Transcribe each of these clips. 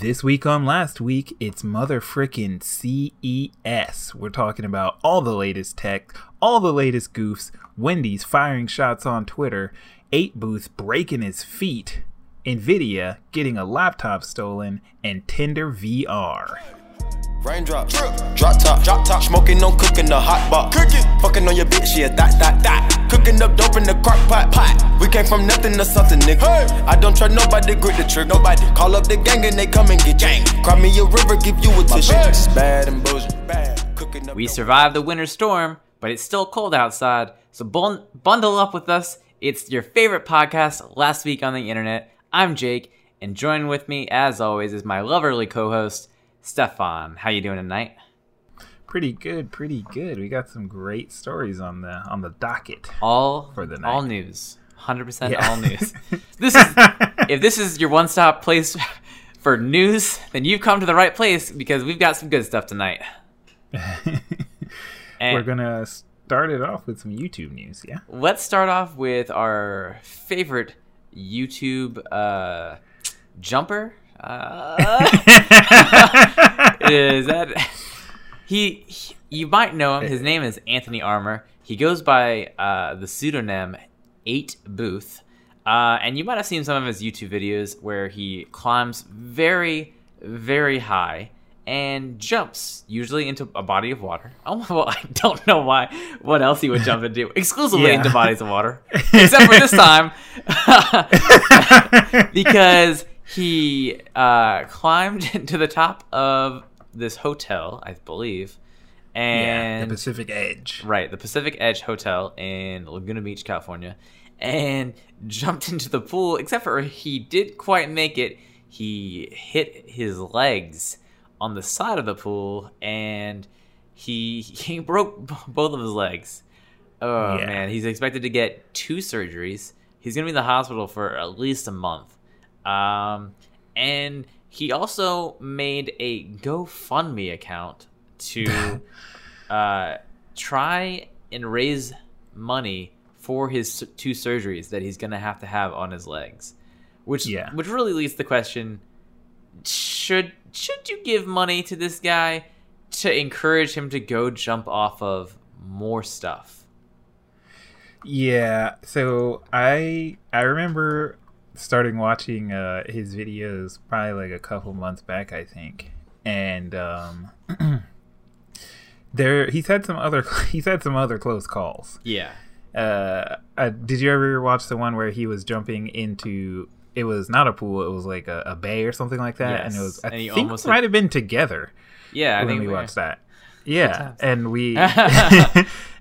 This week on Last Week, it's motherfrickin' CES. We're talking about all the latest tech, all the latest goofs, Wendy's firing shots on Twitter, 8booth breaking his feet, NVIDIA getting a laptop stolen, and Tinder VR. Raindrops, drop top, smoking on cooking the hot pot, cooking, fucking on your bitch, yeah, that, cooking up dope in the crock pot, we came from nothing to something, nigga, hey. I don't trust nobody, grip the trick, nobody, call up the gang and they come and get gang, cry me a river, give you a tissue, bad and bullshit, bad, cooking up. We survived the winter storm, but it's still cold outside, so bundle up with us, it's your favorite podcast, Last Week on the Internet. I'm Jake, and join with me, as always, is my loverly co-host, Stefan. How you doing tonight? Pretty good. We got some great stories on the docket. All for the night. All news. 100%, yeah. All news. This is if this is your one-stop place for news, then you've come to the right place because we've got some good stuff tonight. We're gonna start it off with some YouTube news. Yeah. Let's start off with our favorite YouTube jumper. Is that he? You might know him. His name is Anthony Armour. He goes by the pseudonym 8booth, and you might have seen some of his YouTube videos where he climbs very, very high and jumps usually into a body of water. Oh, well, I don't know why. What else he would jump into? Exclusively into bodies of water, except for this time, because he climbed to the top of this hotel, I believe, and the Pacific Edge. Right, the Pacific Edge Hotel in Laguna Beach, California, and jumped into the pool, except for he did quite make it. He hit his legs on the side of the pool, and he broke both of his legs. Oh, yeah. Man, he's expected to get 2 surgeries. He's going to be in the hospital for at least a month. And he also made a GoFundMe account to try and raise money for his 2 surgeries that he's going to have on his legs, which really leads to the question, should you give money to this guy to encourage him to go jump off of more stuff? Yeah, so I remember starting watching his videos probably like a couple months back, I think, and he's had some other close calls. Yeah. Did you ever watch the one where he was jumping into, it was not a pool, it was like a bay or something like that? Yes. And it was, I think almost might have been together. Yeah, I think we watched that. Yeah, and we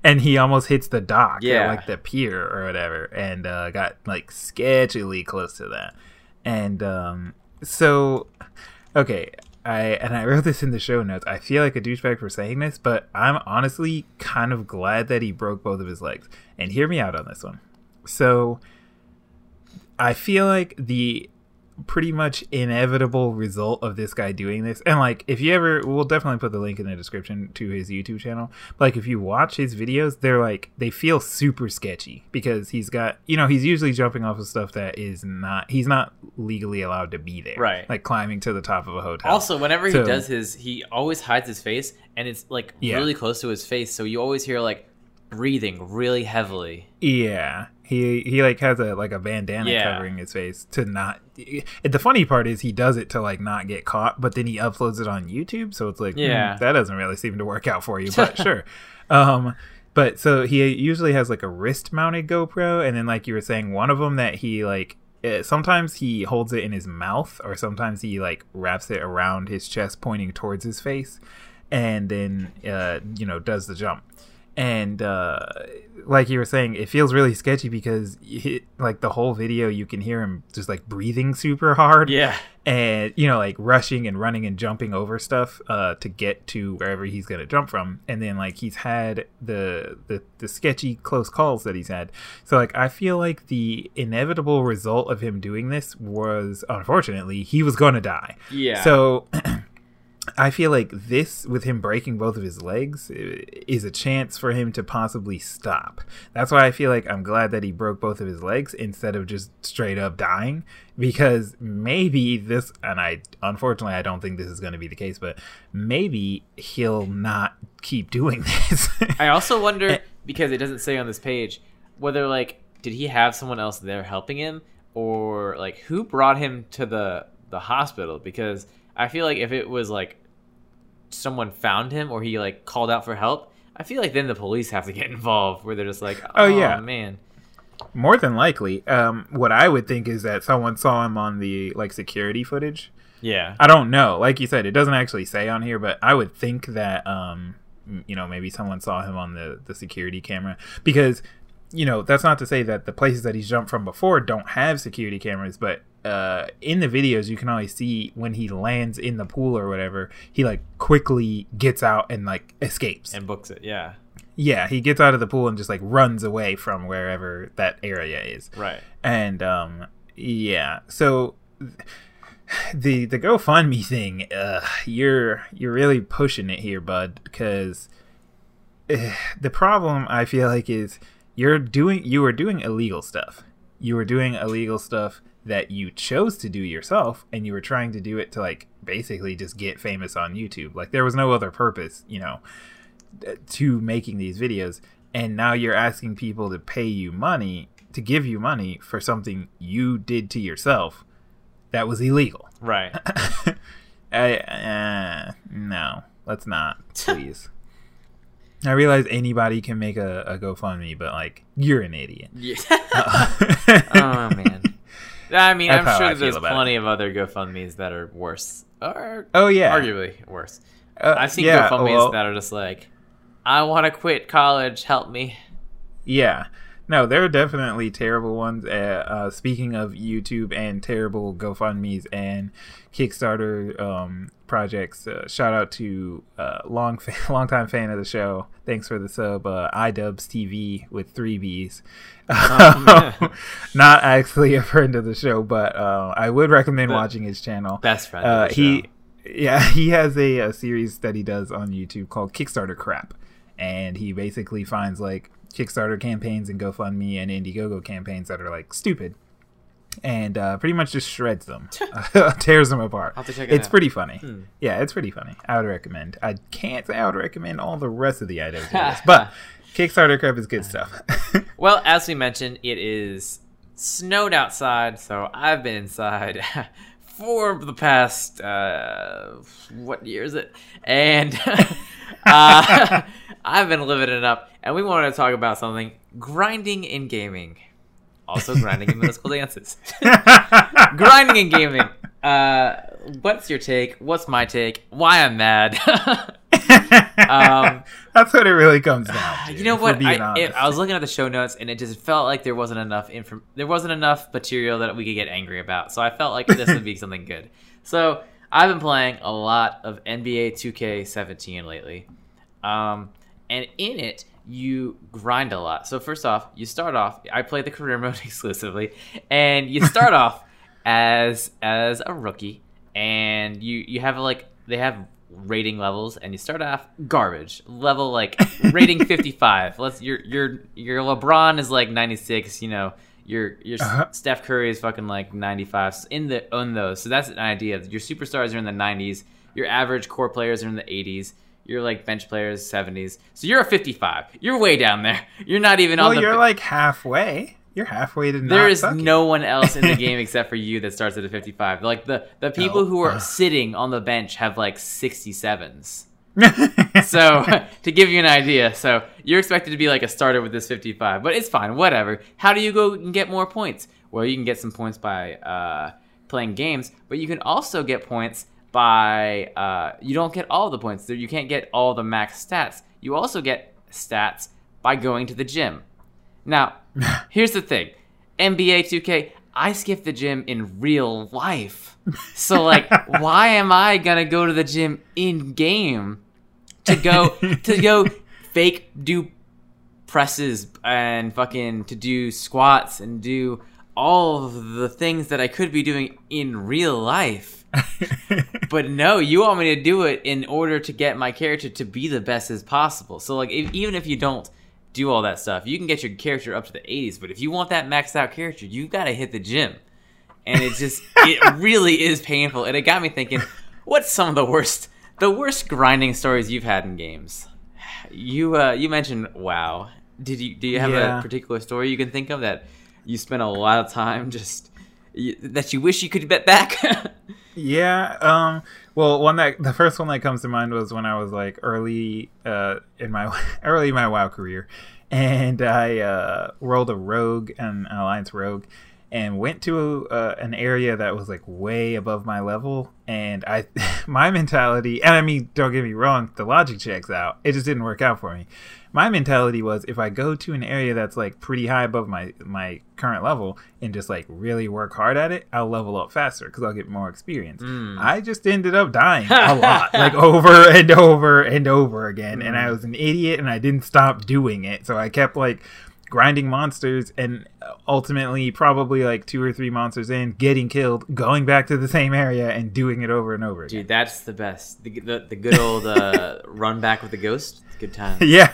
and he almost hits the dock, yeah, or like the pier or whatever, and got like sketchily close to that. And so, okay, I wrote this in the show notes. I feel like a douchebag for saying this, but I'm honestly kind of glad that he broke both of his legs. And hear me out on this one. So, I feel like the pretty much inevitable result of this guy doing this, and like if you ever, we'll definitely put the link in the description to his YouTube channel, but like if you watch his videos, they're like, they feel super sketchy because he's got, you know, he's usually jumping off of stuff that is not, he's not legally allowed to be there, right? Like climbing to the top of a hotel. Also, whenever he does his, he always hides his face, and it's like really close to his face, so you always hear like breathing really heavily. Yeah, he like has a bandana covering his face to not, the funny part is he does it to like not get caught, but then he uploads it on YouTube, so it's like that doesn't really seem to work out for you, but sure. But so he usually has like a wrist mounted GoPro, and then like you were saying, one of them that he like, sometimes he holds it in his mouth, or sometimes he like wraps it around his chest pointing towards his face, and then does the jump. And like you were saying, it feels really sketchy because like the whole video, you can hear him just like breathing super hard. Yeah. And, you know, like rushing and running and jumping over stuff to get to wherever he's going to jump from. And then like he's had the sketchy close calls that he's had. So like I feel like the inevitable result of him doing this was, unfortunately, he was going to die. Yeah. So I feel like this, with him breaking both of his legs, is a chance for him to possibly stop. That's why I feel like I'm glad that he broke both of his legs instead of just straight up dying, because maybe this, and I unfortunately I don't think this is going to be the case, but maybe he'll not keep doing this. I also wonder, because it doesn't say on this page, whether like did he have someone else there helping him, or like who brought him to the hospital, because I feel like if it was like someone found him or he like called out for help, I feel like then the police have to get involved, where they're just like, oh yeah, man. More than likely. What I would think is that someone saw him on the like security footage. Yeah. I don't know. Like you said, it doesn't actually say on here, but I would think that, you know, maybe someone saw him on the security camera, because, you know, that's not to say that the places that he's jumped from before don't have security cameras, but in the videos you can always see when he lands in the pool or whatever, he like quickly gets out and like escapes and books it. Yeah he gets out of the pool and just like runs away from wherever that area is, right? And yeah, so the GoFundMe thing, you're really pushing it here, bud, because the problem I feel like is you were doing illegal stuff. You were doing illegal stuff that you chose to do yourself, and you were trying to do it to like basically just get famous on YouTube. Like there was no other purpose, you know, to making these videos. And now you're asking people to pay you money, to give you money for something you did to yourself that was illegal. Right. No, let's not, please. I realize anybody can make a GoFundMe, but like, you're an idiot. Yeah. Oh man. I mean, that's I'm sure there's plenty of other GoFundMes that are worse. Or arguably worse. I've seen GoFundMes that are just like, I want to quit college, help me. Yeah. No, there are definitely terrible ones. Speaking of YouTube and terrible GoFundMes and Kickstarter projects, shout out to long-time fan of the show. Thanks for the sub, iDubbbz TV with 3 B's. Not actually a friend of the show, but I would recommend watching his channel. Best friend of the show. He has a series that he does on YouTube called Kickstarter Crap, and he basically finds like Kickstarter campaigns and GoFundMe and Indiegogo campaigns that are like stupid, and pretty much just shreds them, tears them apart. I'll have to check it out. It's pretty funny. Yeah, it's pretty funny. I would recommend. I can't say I would recommend all the rest of the items, but Kickstarter Crap is good stuff. Well, as we mentioned, it is snowed outside, so I've been inside for the past what year is it? And I've been living it up, and we wanted to talk about something grinding in gaming. Also grinding in middle school dances. Grinding in gaming. What's your take? What's my take? Why I'm mad. That's what it really comes down to. You know what? I was looking at the show notes, and it just felt like there wasn't enough material that we could get angry about. So I felt like this would be something good. So I've been playing a lot of NBA 2K17 lately. And in it, you grind a lot. So first off, you start off, I play the career mode exclusively, and you start off as a rookie, and you have like, they have rating levels, and you start off garbage. Level like rating 55. Your LeBron is like 96, you know, your Steph Curry is fucking like 95 on those. So that's an idea. Your superstars are in the 90s, your average core players are in the 80s. You're like bench players, 70s. So you're a 55. You're way down there. You're not even on the... Well, you're like halfway. You're halfway to not There is sucking. No one else in the game except for you that starts at a 55. Like, the people who are sitting on the bench have like 67s. So, to give you an idea, so you're expected to be like a starter with this 55. But it's fine. Whatever. How do you go and get more points? Well, you can get some points by playing games. But you can also get points by you don't get all the points there, you can't get all the max stats. You also get stats by going to the gym. Now here's the thing, NBA 2K, I skip the gym in real life, so like why am I gonna go to the gym in game to go fake do presses and fucking to do squats and do all of the things that I could be doing in real life? But no, you want me to do it in order to get my character to be the best as possible. So like, if, even if you don't do all that stuff, you can get your character up to the 80s. But if you want that maxed out character, you've got to hit the gym. And it just, it really is painful. And it got me thinking, what's some of the worst grinding stories you've had in games? You mentioned WoW. Do you have a particular story you can think of that you spent a lot of time just that you wish you could bet back? Yeah. Well, the first one that comes to mind was when I was like early in my WoW career, and I rolled a rogue, an alliance rogue, and went to an area that was like way above my level, and my mentality, and I mean, don't get me wrong, the logic checks out, it just didn't work out for me. My mentality was, if I go to an area that's like pretty high above my current level and just like really work hard at it, I'll level up faster because I'll get more experience. I just ended up dying a lot, like over and over and over again. And I was an idiot, and I didn't stop doing it, so I kept like grinding monsters, and ultimately probably like 2 or 3 monsters in, getting killed, going back to the same area and doing it over and over again. Dude, that's the best. The good old run back with the ghost. Good time. Yeah.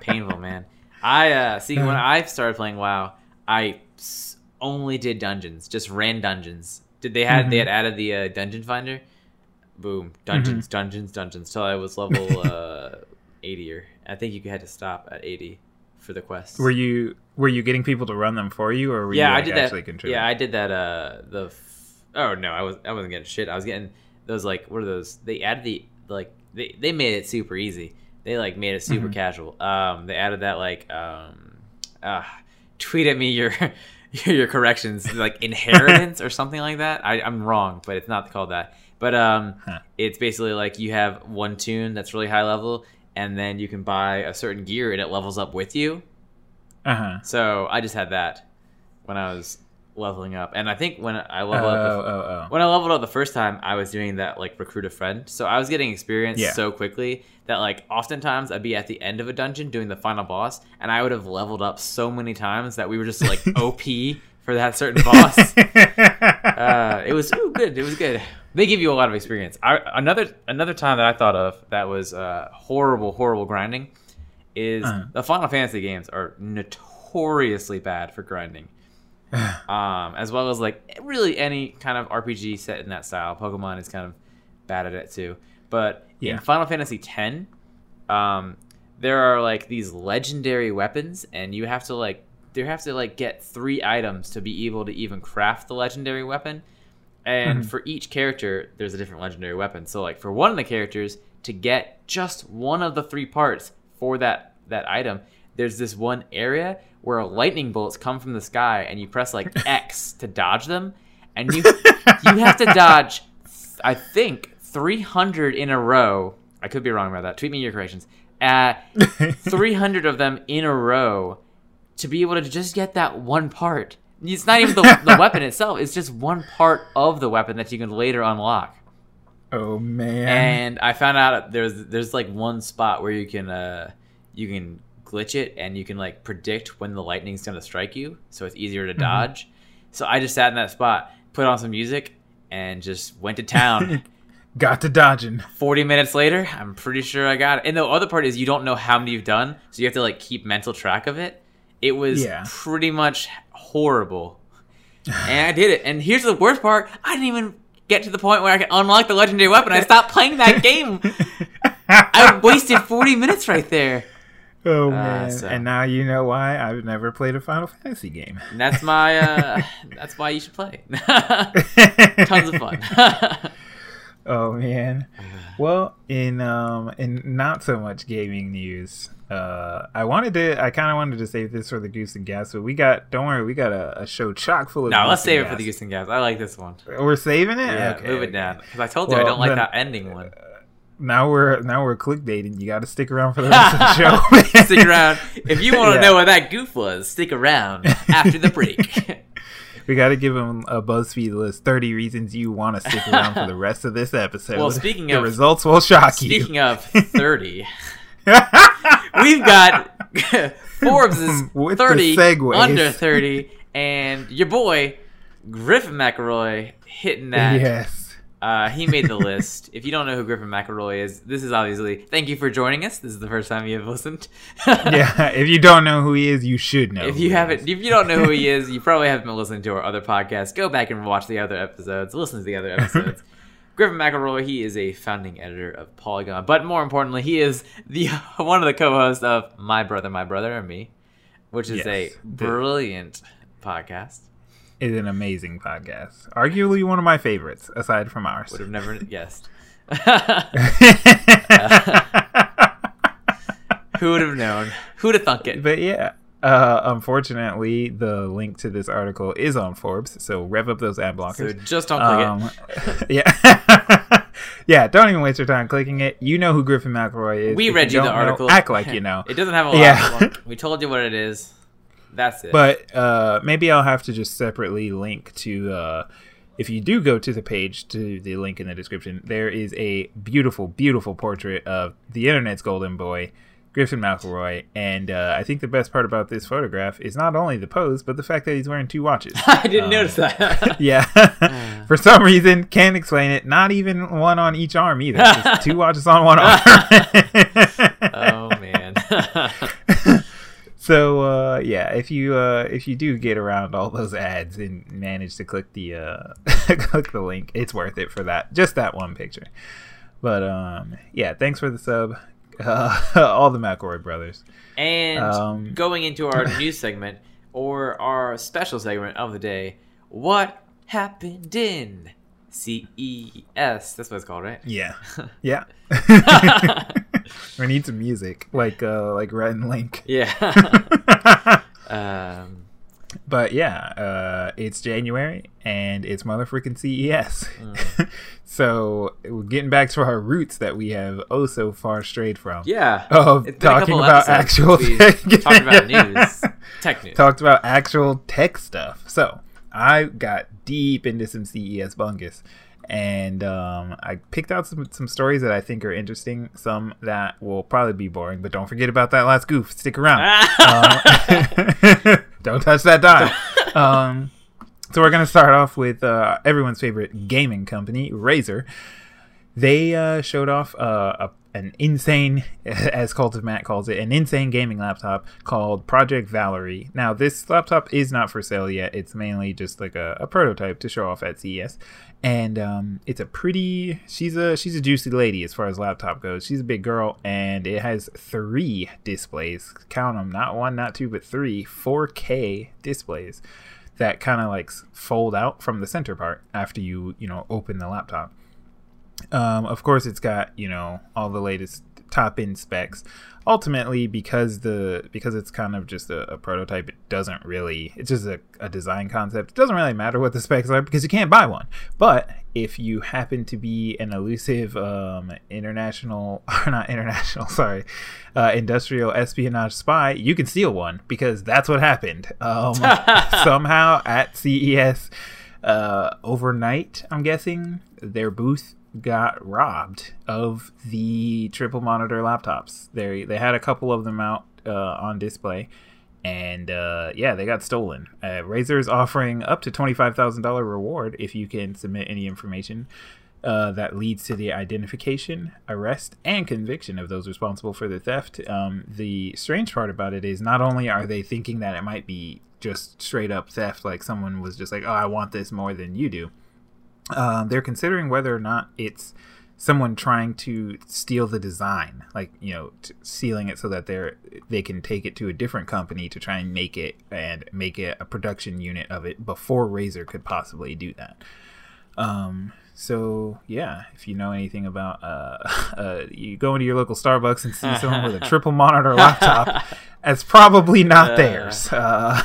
Painful, man. When I started playing WoW, I only did dungeons, just ran dungeons. They had added the dungeon finder. Boom, dungeons, dungeons, dungeons, till I was level 80 or I think you had to stop at 80. For the quests. Were you getting people to run them for you, or were you like actually contributing? Yeah, I did that. Oh no, I wasn't getting shit. I was getting those, like, what are those? They added the, like, they made it super easy. They like made it super casual. They added that, like, tweet at me your corrections, like inheritance or something like that. I'm wrong, but it's not called that. But it's basically like you have one tune that's really high level, and then you can buy a certain gear and it levels up with you. So I just had that when I was leveling up. And I think when I leveled when I leveled up the first time, I was doing that, like, recruit a friend. So I was getting experience so quickly that, like, oftentimes I'd be at the end of a dungeon doing the final boss, and I would have leveled up so many times that we were just, like, OP for that certain boss. It was good. They give you a lot of experience. Another time that I thought of that was horrible grinding is the Final Fantasy games are notoriously bad for grinding, as well as, like, really any kind of RPG set in that style. Pokemon is kind of bad at it too. But in Final Fantasy X, there are, like, these legendary weapons, and you have to get 3 items to be able to even craft the legendary weapon. And for each character, there's a different legendary weapon. So, like, for one of the characters, to get just one of the 3 parts for that item, there's this one area where lightning bolts come from the sky, and you press, like, X to dodge them. And you have to dodge, I think, 300 in a row. I could be wrong about that. Tweet me your corrections. 300 of them in a row to be able to just get that one part. It's not even the weapon itself. It's just one part of the weapon that you can later unlock. Oh, man. And I found out there's like one spot where you can glitch it, and you can, like, predict when the lightning's going to strike you, so it's easier to dodge. So I just sat in that spot, put on some music, and just went to town. Got to dodging. 40 minutes later, I'm pretty sure I got it. And the other part is you don't know how many you've done, so you have to, like, keep mental track of it. It was pretty much horrible, and I did it. And here's the worst part: I didn't even get to the point where I could unlock the legendary weapon. I stopped playing that game. I wasted 40 minutes right there. Oh man! And now you know why I've never played a Final Fantasy game. And that's my. That's why you should play. Tons of fun. Oh man! Well, in not so much gaming news. I kind of wanted to save this for the Goose and Gas, but we got a show chock full of. No, let's save it for the Goose and Gas. I like this one. We're saving it? Yeah, okay, move it down. Because I told you I don't like that ending one. Now we're clickbaiting. You got to stick around for the rest of the show. Stick around. If you want to know what that goof was, stick around after the break. We got to give him a BuzzFeed list, 30 reasons you want to stick around for the rest of this episode. Well, speaking of. The results will shock you. Speaking of 30. We've got Forbes is 30, under 30, and your boy Griffin McElroy hitting that. Yes. He made the list. If you don't know who Griffin McElroy is, this is obviously... Thank you for joining us. This is the first time you have listened. Yeah, if you don't know who he is, you should know. If you don't know who he is, you probably haven't been listening to our other podcasts. Go back and watch the other episodes. Listen to the other episodes. Griffin McElroy, he is a founding editor of Polygon. But more importantly, he is the one of the co-hosts of My Brother and Me, which is a brilliant podcast. It is an amazing podcast. Arguably one of my favorites, aside from ours. Would have never guessed. Who would have known? Who would have thunk it? But yeah. Unfortunately, the link to this article is on Forbes, so rev up those ad blockers. So just don't click it. Yeah. Yeah, don't even waste your time clicking it. You know who Griffin McElroy is. We read you the article. Act like you know. It doesn't have a lot of them. We told you what it is. That's it. But maybe I'll have to just separately link to, if you do go to the page, to the link in the description, there is a beautiful, beautiful portrait of the internet's golden boy, Griffin McElroy, and I think the best part about this photograph is not only the pose, but the fact that he's wearing two watches. I didn't notice that. Yeah. For some reason, can't explain it. Not even one on each arm either. Just two watches on one arm. Oh, man. So, yeah, if you do get around all those ads and manage to click the click the link, it's worth it for that. Just that one picture. But, yeah, thanks for the sub. All the McElroy brothers. And going into our new segment, or our special segment of the day, what happened in CES? That's what it's called, right? Yeah. Yeah. We need some music, like Rhett and Link. Yeah. But yeah, it's January and it's motherfucking CES. Mm. So we're getting back to our roots that we have so far strayed from. Yeah. Of talking about actual tech. Talked about news. Tech news. Talked about actual tech stuff. So I got deep into some CES bungus. And I picked out some stories that I think are interesting, some that will probably be boring, but don't forget about that last goof. Stick around. Don't touch that dial. So we're going to start off with everyone's favorite gaming company, Razer. They showed off an insane, as Cult of Matt calls it, an insane gaming laptop called Project Valerie. Now, this laptop is not for sale yet. It's mainly just like a prototype to show off at CES. And it's a pretty... She's a juicy lady as far as laptop goes. She's a big girl, and it has three displays. Count them. Not one, not two, but three 4K displays that kind of like fold out from the center part after you open the laptop. Of course, it's got, all the latest top-end specs. Ultimately, because it's kind of just a prototype, it's just a design concept. It doesn't really matter what the specs are because you can't buy one. But if you happen to be an elusive industrial espionage spy, you can steal one because that's what happened. Somehow at CES overnight, I'm guessing, their booth got robbed of the triple monitor laptops. They had a couple of them out on display, and they got stolen. Razer is offering up to $25,000 reward if you can submit any information that leads to the identification, arrest, and conviction of those responsible for the theft. The strange part about it is not only are they thinking that it might be just straight up theft, like someone was just like, oh, I want this more than you do. They're considering whether or not it's someone trying to steal the design, like, stealing it so that they can take it to a different company to try and make it a production unit of it before Razer could possibly do that. So, yeah, if you know anything about you go into your local Starbucks and see someone with a triple monitor laptop, that's probably not theirs. I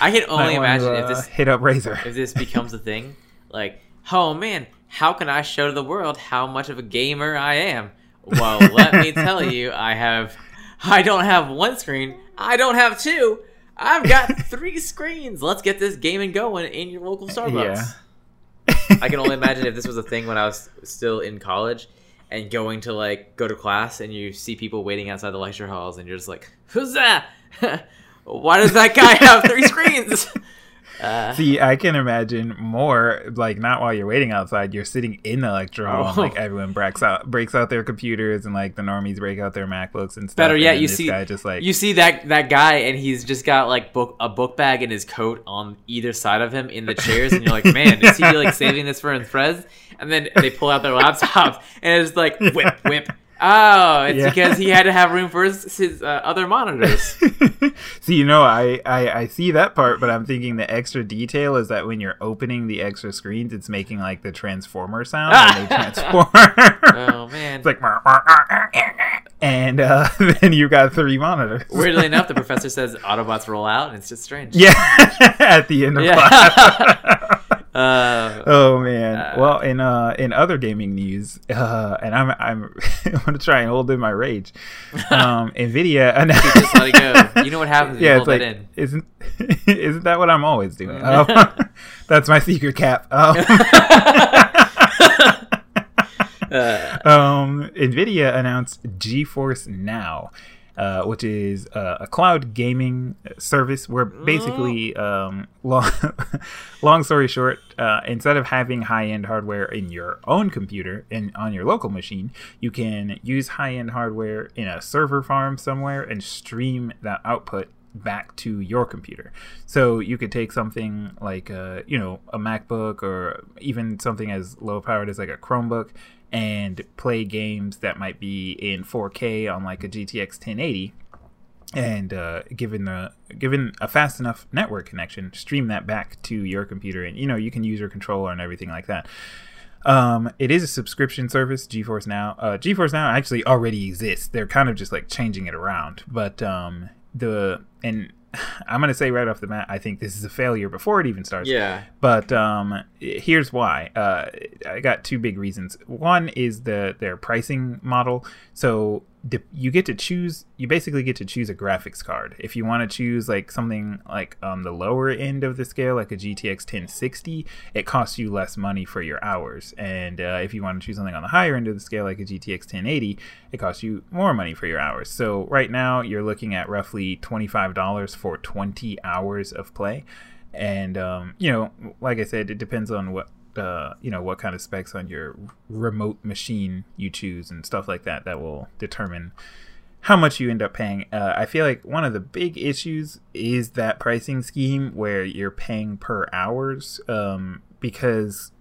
can only imagine if this... Hit up Razer. If this becomes a thing, like... Oh, man, how can I show the world how much of a gamer I am? Well, let me tell you, I don't have one screen. I don't have two. I've got three screens. Let's get this gaming going in your local Starbucks. Yeah. I can only imagine if this was a thing when I was still in college and going to, go to class and you see people waiting outside the lecture halls and you're just like, who's that? Why does that guy have three screens? See, I can imagine more like not while you're waiting outside, you're sitting in the lecture hall. And, like everyone breaks out their computers, and like the normies break out their MacBooks and stuff. Better yet, you see that guy, and he's just got like a book bag in his coat on either side of him in the chairs, and you're like, man, is he like saving this for his friends? And then they pull out their laptops, and it's like whip. Oh, it's because he had to have room for his other monitors. So, I see that part, but I'm thinking the extra detail is that when you're opening the extra screens, it's making, like, the transformer sound, and they transform. Oh, man. It's like... And then you've got three monitors. Weirdly enough, the professor says Autobots roll out, and it's just strange. Yeah, at the end of class. Oh man! Well, in other gaming news, and I'm going to try and hold in my rage. NVIDIA announced. Just let it go. You know what happens? Yeah, it's like it in. Isn't that what I'm always doing? That's my secret cap. NVIDIA announced GeForce Now, which is a cloud gaming service where basically, long story short, instead of having high-end hardware in your own computer and on your local machine, you can use high-end hardware in a server farm somewhere and stream that output back to your computer. So you could take something like a MacBook or even something as low-powered as like a Chromebook and play games that might be in 4K on like a GTX 1080, and given a fast enough network connection, stream that back to your computer, and you can use your controller and everything like that. It is a subscription service, GeForce Now. GeForce Now actually already exists. They're kind of just like changing it around, but I'm going to say right off the bat, I think this is a failure before it even starts. Yeah. But here's why. I got two big reasons. One is their pricing model. So you basically get to choose a graphics card. If you want to choose like something like on the lower end of the scale, like a GTX 1060, it costs you less money for your hours. And if you want to choose something on the higher end of the scale, like a GTX 1080, it costs you more money for your hours. So right now you're looking at roughly $25 for 20 hours of play. And, like I said, it depends on what kind of specs on your remote machine you choose and stuff like that. That will determine how much you end up paying. I feel like one of the big issues is that pricing scheme where you're paying per hours, because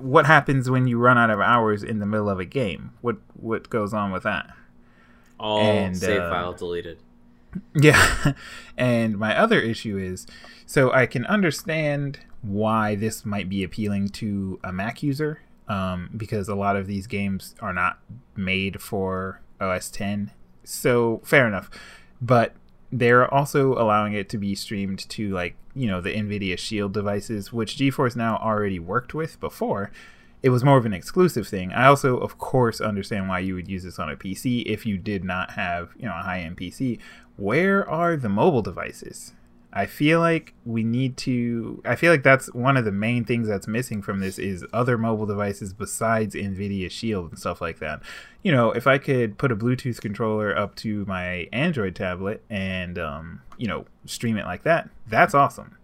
what happens when you run out of hours in the middle of a game? What goes on with that? All save file deleted. Yeah. And my other issue is, so I can understand why this might be appealing to a Mac user, because a lot of these games are not made for OS X. So fair enough. But they're also allowing it to be streamed to like, the NVIDIA Shield devices, which GeForce Now already worked with before. It was more of an exclusive thing. I also, of course, understand why you would use this on a PC if you did not have, a high-end PC. Where are the mobile devices? I feel like that's one of the main things that's missing from this is other mobile devices besides NVIDIA Shield and stuff like that. If I could put a Bluetooth controller up to my Android tablet and, stream it like that, that's awesome.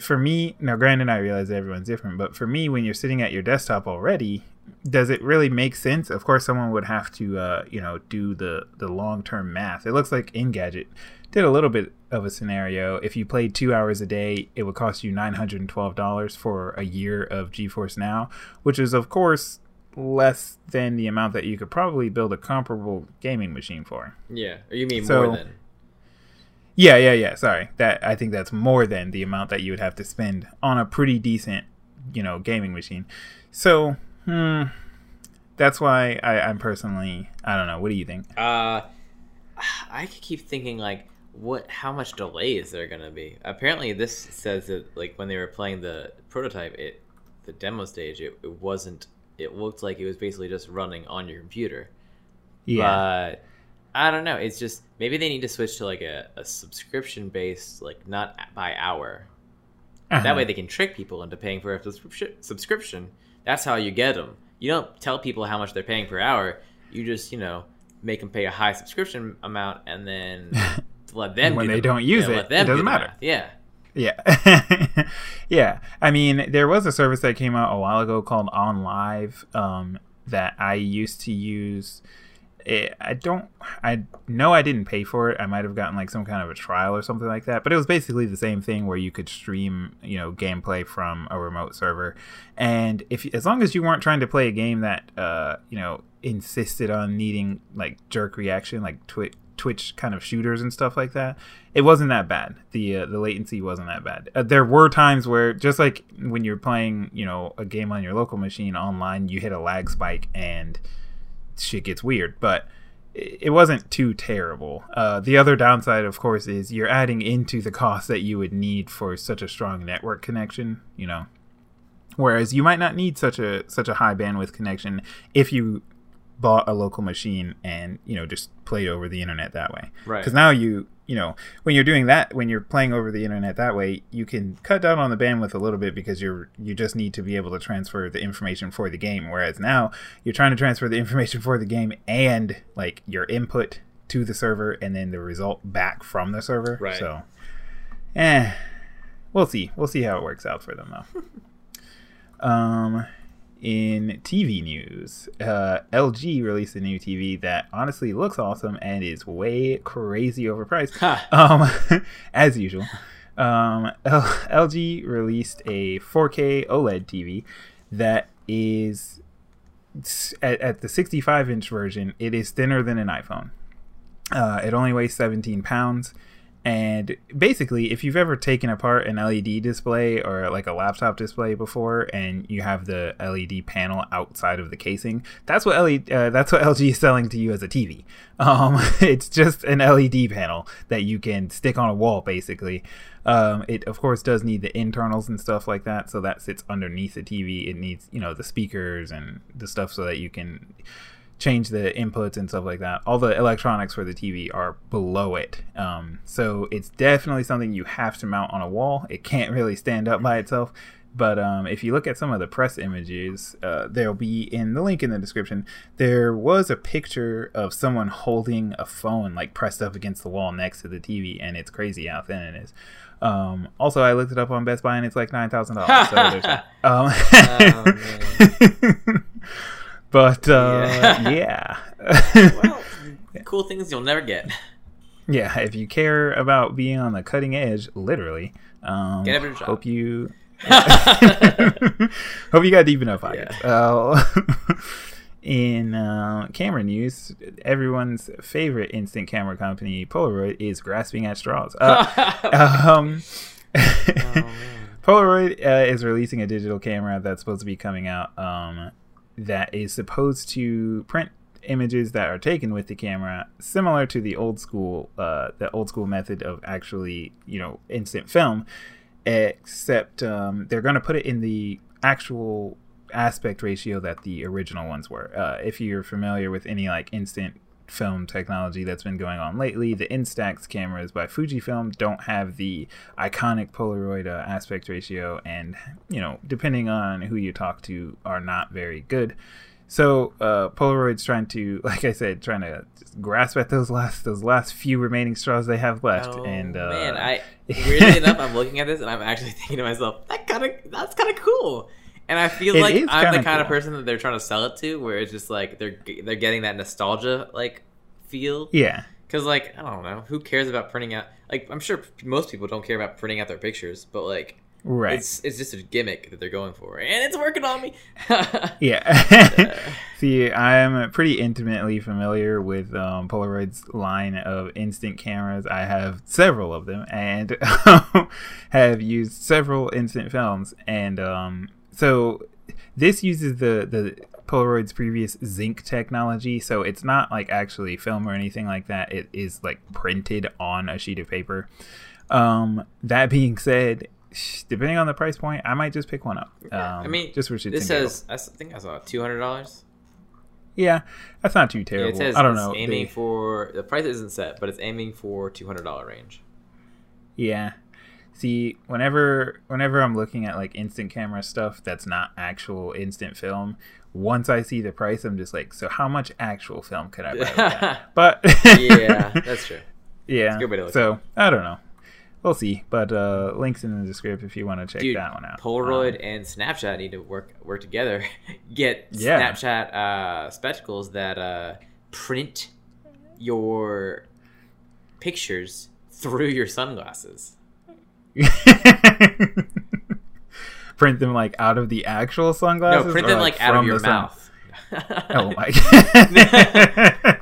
For me, now granted I realize everyone's different, but for me, when you're sitting at your desktop already, does it really make sense? Of course, someone would have to, do the long-term math. It looks like Engadget did a little bit of a scenario. If you played 2 hours a day, it would cost you $912 for a year of GeForce Now, which is, of course, less than the amount that you could probably build a comparable gaming machine for. Yeah, you mean more than. Yeah. Sorry. I think that's more than the amount that you would have to spend on a pretty decent, gaming machine. So... that's why I'm personally, I don't know. What do you think? I keep thinking like, how much delay is there going to be? Apparently this says that like when they were playing the prototype, the demo stage, it looked like it was basically just running on your computer. Yeah. But I don't know. It's just, maybe they need to switch to like a subscription based, like not by hour. Uh-huh. That way they can trick people into paying for a subscription. That's how you get them. You don't tell people how much they're paying per hour. You just, make them pay a high subscription amount and then let them. When they don't use it, it doesn't matter. Yeah. Yeah. Yeah. I mean, there was a service that came out a while ago called OnLive that I used to use. I know I didn't pay for it. I might have gotten like some kind of a trial or something like that, but it was basically the same thing where you could stream, you know, gameplay from a remote server. And as long as you weren't trying to play a game that, you know, insisted on needing like jerk reaction, like Twitch kind of shooters and stuff like that, it wasn't that bad. The latency wasn't that bad. There were times where, just like when you're playing, you know, a game on your local machine online, you hit a lag spike and shit gets weird, but it wasn't too terrible. The other downside, of course, is you're adding into the cost that you would need for such a strong network connection, you know, whereas you might not need such a high bandwidth connection if you bought a local machine and, you know, just played over the internet that way. Right. Because now you know, when you're doing that, when you're playing over the internet that way, you can cut down on the bandwidth a little bit because you just need to be able to transfer the information for the game. Whereas now you're trying to transfer the information for the game and like your input to the server and then the result back from the server. Right. So, we'll see. We'll see how it works out for them though. In TV news, LG released a new TV that honestly looks awesome and is way crazy overpriced, as usual. LG released a 4K OLED TV that is, at the 65-inch version, it is thinner than an iPhone. It only weighs 17 pounds. And basically, if you've ever taken apart an LED display or like a laptop display before, and you have the LED panel outside of the casing, that's what LG is selling to you as a TV. It's just an LED panel that you can stick on a wall, basically. It of course does need the internals and stuff like that, so that sits underneath the TV. It needs, you know, the speakers and the stuff so that you can change the inputs and stuff like that. All the electronics for the TV are below it. So it's definitely something you have to mount on a wall. It can't really stand up by itself. But if you look at some of the press images, there'll be in the link in the description, there was a picture of someone holding a phone like pressed up against the wall next to the TV, and it's crazy how thin it is. Also, I looked it up on Best Buy, and it's like $9,000. So there's that. Oh, man. But, yeah. Well, cool things you'll never get. Yeah, if you care about being on the cutting edge, literally, get a better job. Hope you got deep enough pockets. Yeah. In camera news, everyone's favorite instant camera company, Polaroid, is grasping at straws. Polaroid is releasing a digital camera that's supposed to be coming out that is supposed to print images that are taken with the camera, similar to the old school method of actually, you know, instant film, except they're going to put it in the actual aspect ratio that the original ones were. If you're familiar with any like instant film technology that's been going on lately, the Instax cameras by Fujifilm don't have the iconic Polaroid aspect ratio, and, you know, depending on who you talk to, are not very good. So Polaroid's trying to, like I said, just grasp at those last few remaining straws they have left. Man, I weirdly enough, I'm looking at this and I'm actually thinking to myself, that's kind of cool. And I feel like I'm the kind of person that they're trying to sell it to, where it's just like they're getting that nostalgia like feel. Yeah. Because like, I don't know, who cares about printing out? Like, I'm sure most people don't care about printing out their pictures, but like, right, it's just a gimmick that they're going for, and it's working on me. Yeah. See, I'm pretty intimately familiar with Polaroid's line of instant cameras. I have several of them, and have used several instant films, and so this uses the Polaroid's previous zinc technology, so it's not like actually film or anything like that. It is like printed on a sheet of paper. That being said, depending on the price point, I might just pick one up. I mean, just for shits and giggles. I think I saw $200. Yeah, that's not too terrible. Yeah, I don't know. The price isn't set, but it's aiming for $200 range. Yeah. See, whenever I'm looking at like instant camera stuff that's not actual instant film, once I see the price, I'm just like, so how much actual film could I buy with that? But yeah, that's true. Yeah. That's a good way to look at it. I don't know. We'll see, but links in the description if you want to check that one out. Polaroid and Snapchat need to work together. Snapchat spectacles that print your pictures through your sunglasses. Print them like out of the actual sunglasses? No, print them like out of your mouth. Oh my god.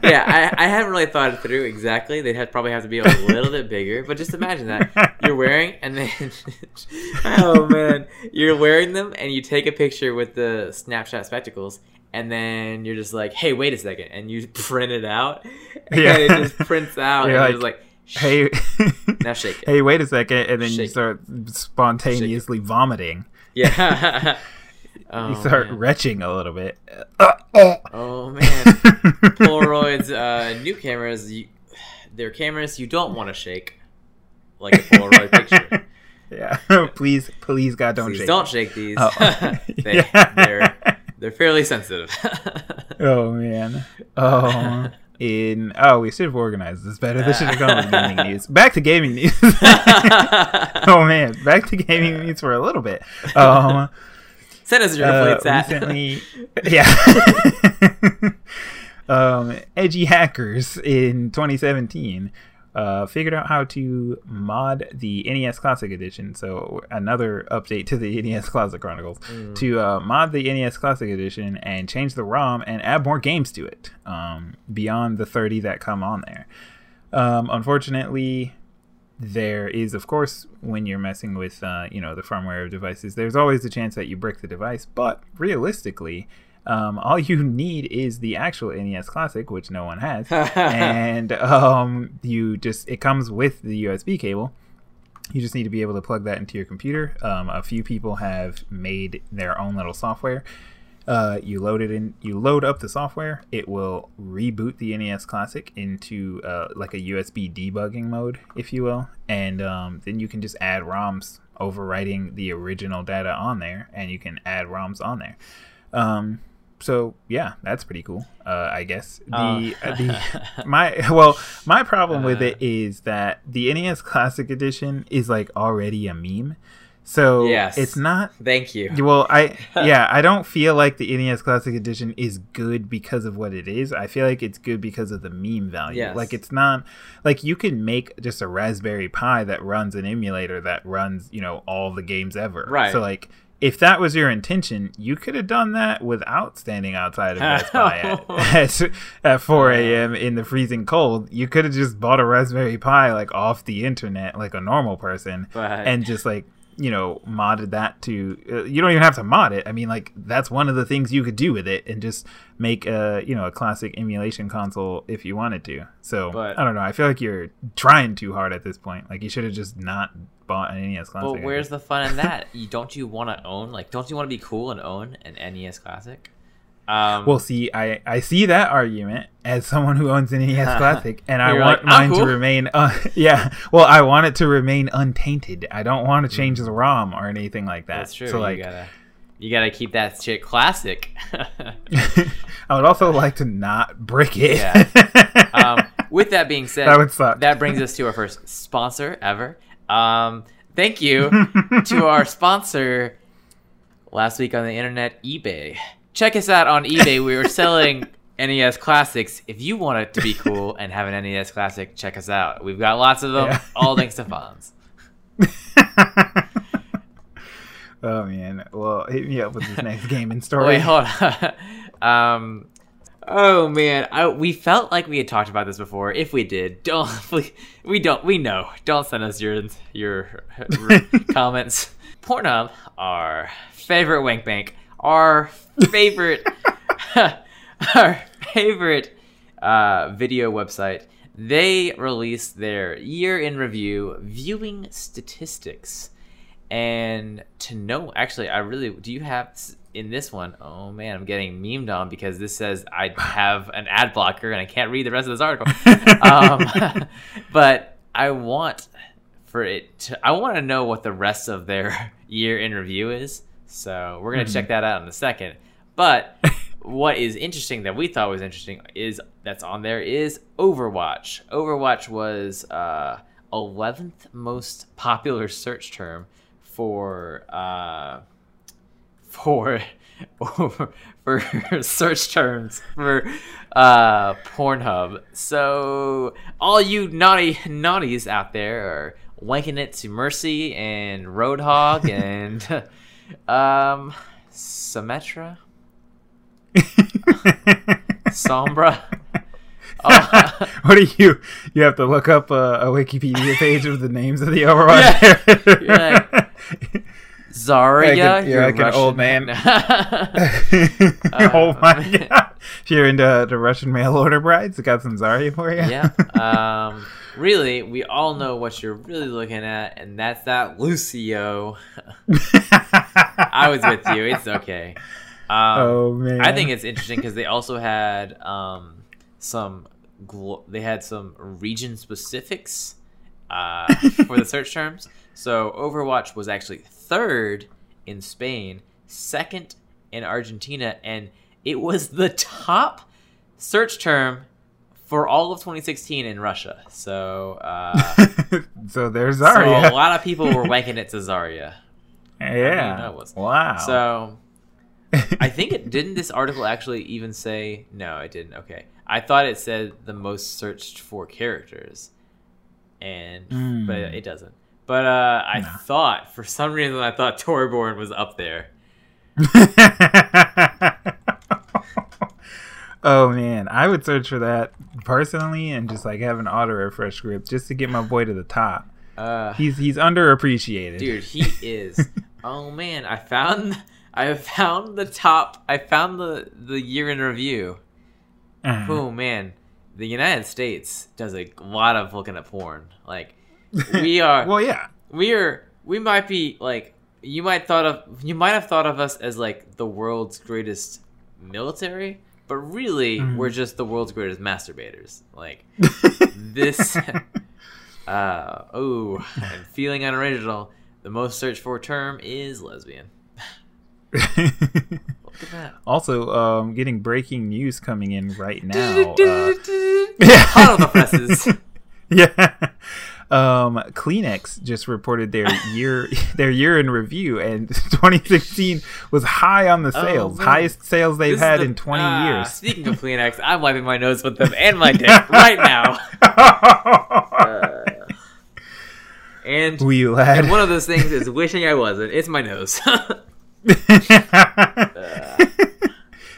Yeah, I haven't really thought it through exactly. They'd probably have to be a little bit bigger, but just imagine that you're wearing, and then oh man, you're wearing them and you take a picture with the Snapchat spectacles, and then you're just like, hey, wait a second, and you print it out, and it just prints out, and it's like, hey, now shake it. Hey, wait a second, and then shake you start spontaneously vomiting. Yeah. Oh, you start retching a little bit. Oh man. Polaroid's new cameras, they're cameras you don't want to shake, like a Polaroid picture. Yeah. Please God, don't shake. Don't shake these. Oh. They're fairly sensitive. Oh man. Oh. We should have organized this better. This should have gone with gaming news. Back to gaming news. Oh man, back to gaming news for a little bit. Send us your plates at recently. Yeah. Edgy hackers in 2017 figured out how to mod the NES Classic Edition. So another update to the NES Classic Chronicles to mod the NES Classic Edition and change the ROM and add more games to it beyond the 30 that come on there. Unfortunately, there is, of course, when you're messing with the firmware of devices, there's always the chance that you brick the device. But realistically, all you need is the actual NES Classic, which no one has, and it comes with the USB cable. You just need to be able to plug that into your computer. A few people have made their own little software. You load it in. You load up the software. It will reboot the NES Classic into like a USB debugging mode, if you will, and then you can just add ROMs, overwriting the original data on there, and you can add ROMs on there. So yeah, that's pretty cool. I guess my problem with it is that the NES Classic Edition is like already a meme. So It's not. Thank you. Well, I don't feel like the NES Classic Edition is good because of what it is. I feel like it's good because of the meme value. Yes. Like it's not like you can make just a Raspberry Pi that runs an emulator that runs, all the games ever. Right. So like if that was your intention, you could have done that without standing outside of Best Buy at 4 a.m. in the freezing cold. You could have just bought a Raspberry Pi like off the internet like a normal person and just like, modded that to you don't even have to mod it. I mean, like, that's one of the things you could do with it and just make a classic emulation console if you wanted to. So I don't know, I feel like you're trying too hard at this point. Like, you should have just not bought an NES Classic. But where's the fun in that? Don't you want to be cool and own an NES Classic? Well, see, I see that argument as someone who owns an NES Classic, and I want mine to remain. I want it to remain untainted. I don't want to change the ROM or anything like that. That's true. So, like, you gotta keep that shit classic. I would also like to not brick it. Yeah. With that being said, that would suck. That brings us to our first sponsor ever. Thank you to our sponsor last week on the internet, eBay. Check us out on eBay. We were selling NES Classics. If you want it to be cool and have an NES Classic, check us out. We've got lots of them, all thanks to Fonz. Oh, man. Well, hit me up with this next gaming story. Wait, hold on. Oh, man. We felt like we had talked about this before. If we did, we know. Don't send us your comments. Pornhub, our favorite wank bank. Our favorite video website. They released their year in review viewing statistics, and to know, actually, I really do. You have in this one? Oh man, I'm getting memed on because this says I have an ad blocker and I can't read the rest of this article. But I want to know what the rest of their year in review is. So we're going to check that out in a second. But what is interesting that we thought was interesting is that's on there is Overwatch. Overwatch was 11th most popular search term for search terms for Pornhub. So all you naughties out there are wanking it to Mercy and Roadhog and Symmetra, Sombra. What do you have to look up a Wikipedia page with the names of the Overwatch? Yeah. You're like, Zarya, you're like Russian. An old man. Oh my god! If you're into the Russian mail order brides, I got some Zarya for you. Yeah. Really, we all know what you're really looking at, and that's that Lucio. I was with you. It's okay. Oh man! I think it's interesting because they also had some region specifics for the search terms. So Overwatch was actually third in Spain, second in Argentina, and it was the top search term for all of 2016 in Russia. So so there's Zarya. So a lot of people were wanking it to Zarya. Yeah. Wow. So I think it didn't. This article actually even say no. It didn't. Okay. I thought it said the most searched for characters, and but it doesn't. But I thought for some reason Toryborn was up there. Oh man, I would search for that personally, and just like have an auto refresh group just to get my boy to the top. He's underappreciated, dude. He is. Oh man, I found the top. I found the year in review. Uh-huh. Oh man, the United States does a lot of looking at porn. Like we are. Well, yeah, we might be like you might have thought of us as like the world's greatest military, but really we're just the world's greatest masturbators. Like this. And feeling unoriginal. The most searched for term is lesbian. Look at that. Also, getting breaking news coming in right now. Hot on the presses. Yeah. Kleenex just reported their year in review, and 2016 was high on the sales. Highest sales they've had in 20 years. Speaking of Kleenex, I'm wiping my nose with them and my dick right now. And one of those things is wishing I wasn't. It's my nose.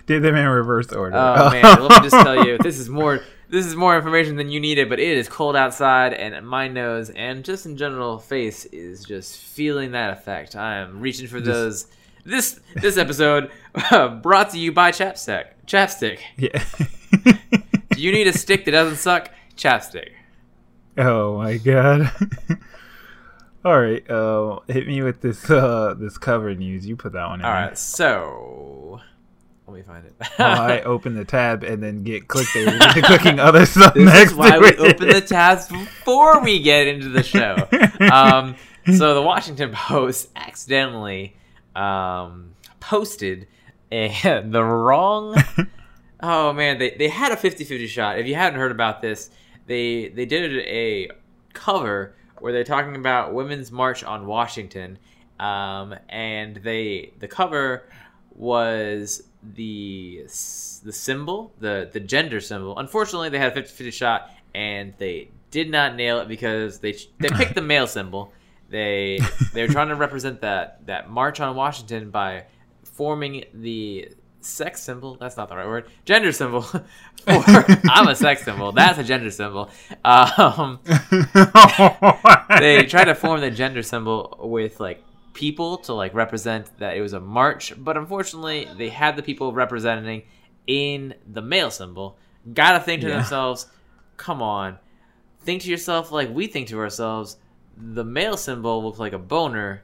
Did them in reverse order. Oh man, let me just tell you, this is more information than you needed, but it is cold outside, and my nose and just in general face is just feeling that effect. I am reaching for those. This episode brought to you by Chapstick. Chapstick. Yeah. Do you need a stick that doesn't suck? Chapstick. Oh my god. All right, hit me with this this cover news. You put that one in. All right, so let me find it. Well, I open the tab and then get clickbaited into clicking other stuff this next. This is why we open the tabs before we get into the show. So the Washington Post accidentally posted the wrong. Oh man, they had a 50-50 shot. If you haven't heard about this, they did a cover where they're talking about Women's March on Washington, and the cover was the symbol, the gender symbol. Unfortunately, they had a 50-50 shot, and they did not nail it because they picked the male symbol. They're trying to represent that March on Washington by forming the sex symbol. That's not the right word. Gender symbol. Or I'm a sex symbol. That's a gender symbol. They tried to form the gender symbol with like people to like represent that it was a march, but unfortunately they had the people representing in the male symbol. Gotta think to themselves, come on, think to yourself like we think to ourselves. The male symbol looks like a boner.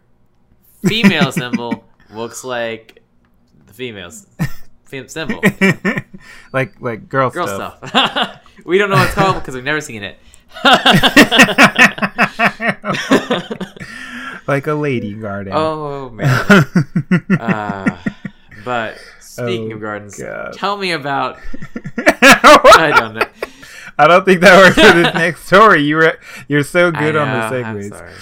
Female symbol looks like the female symbol. like girl stuff. We don't know what it's called because we've never seen it. Like a lady garden. Oh man. But speaking of gardens, God. Tell me about I don't know. I don't think that worked for this next story. You're so good on the segues. I'm sorry.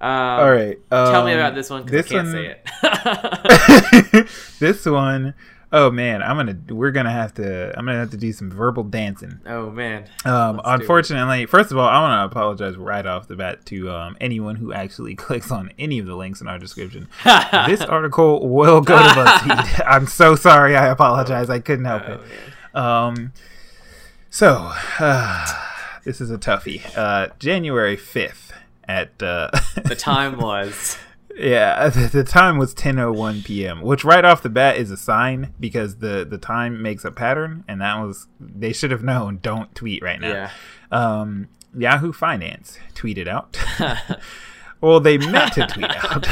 All right. Tell me about this one because I can't say it. This one. Oh man, I'm gonna have to do some verbal dancing. Oh man. Unfortunately, first of all, I want to apologize right off the bat to anyone who actually clicks on any of the links in our description. This article will go to BuzzFeed. I'm so sorry. I apologize. I couldn't help it. Man. This is a toughie. January 5th at the time was. Yeah, the time was 10:01 p.m., which right off the bat is a sign because the time makes a pattern, and that was they should have known. Don't tweet right now. Yeah. Yahoo Finance tweeted out. Well, they meant to tweet out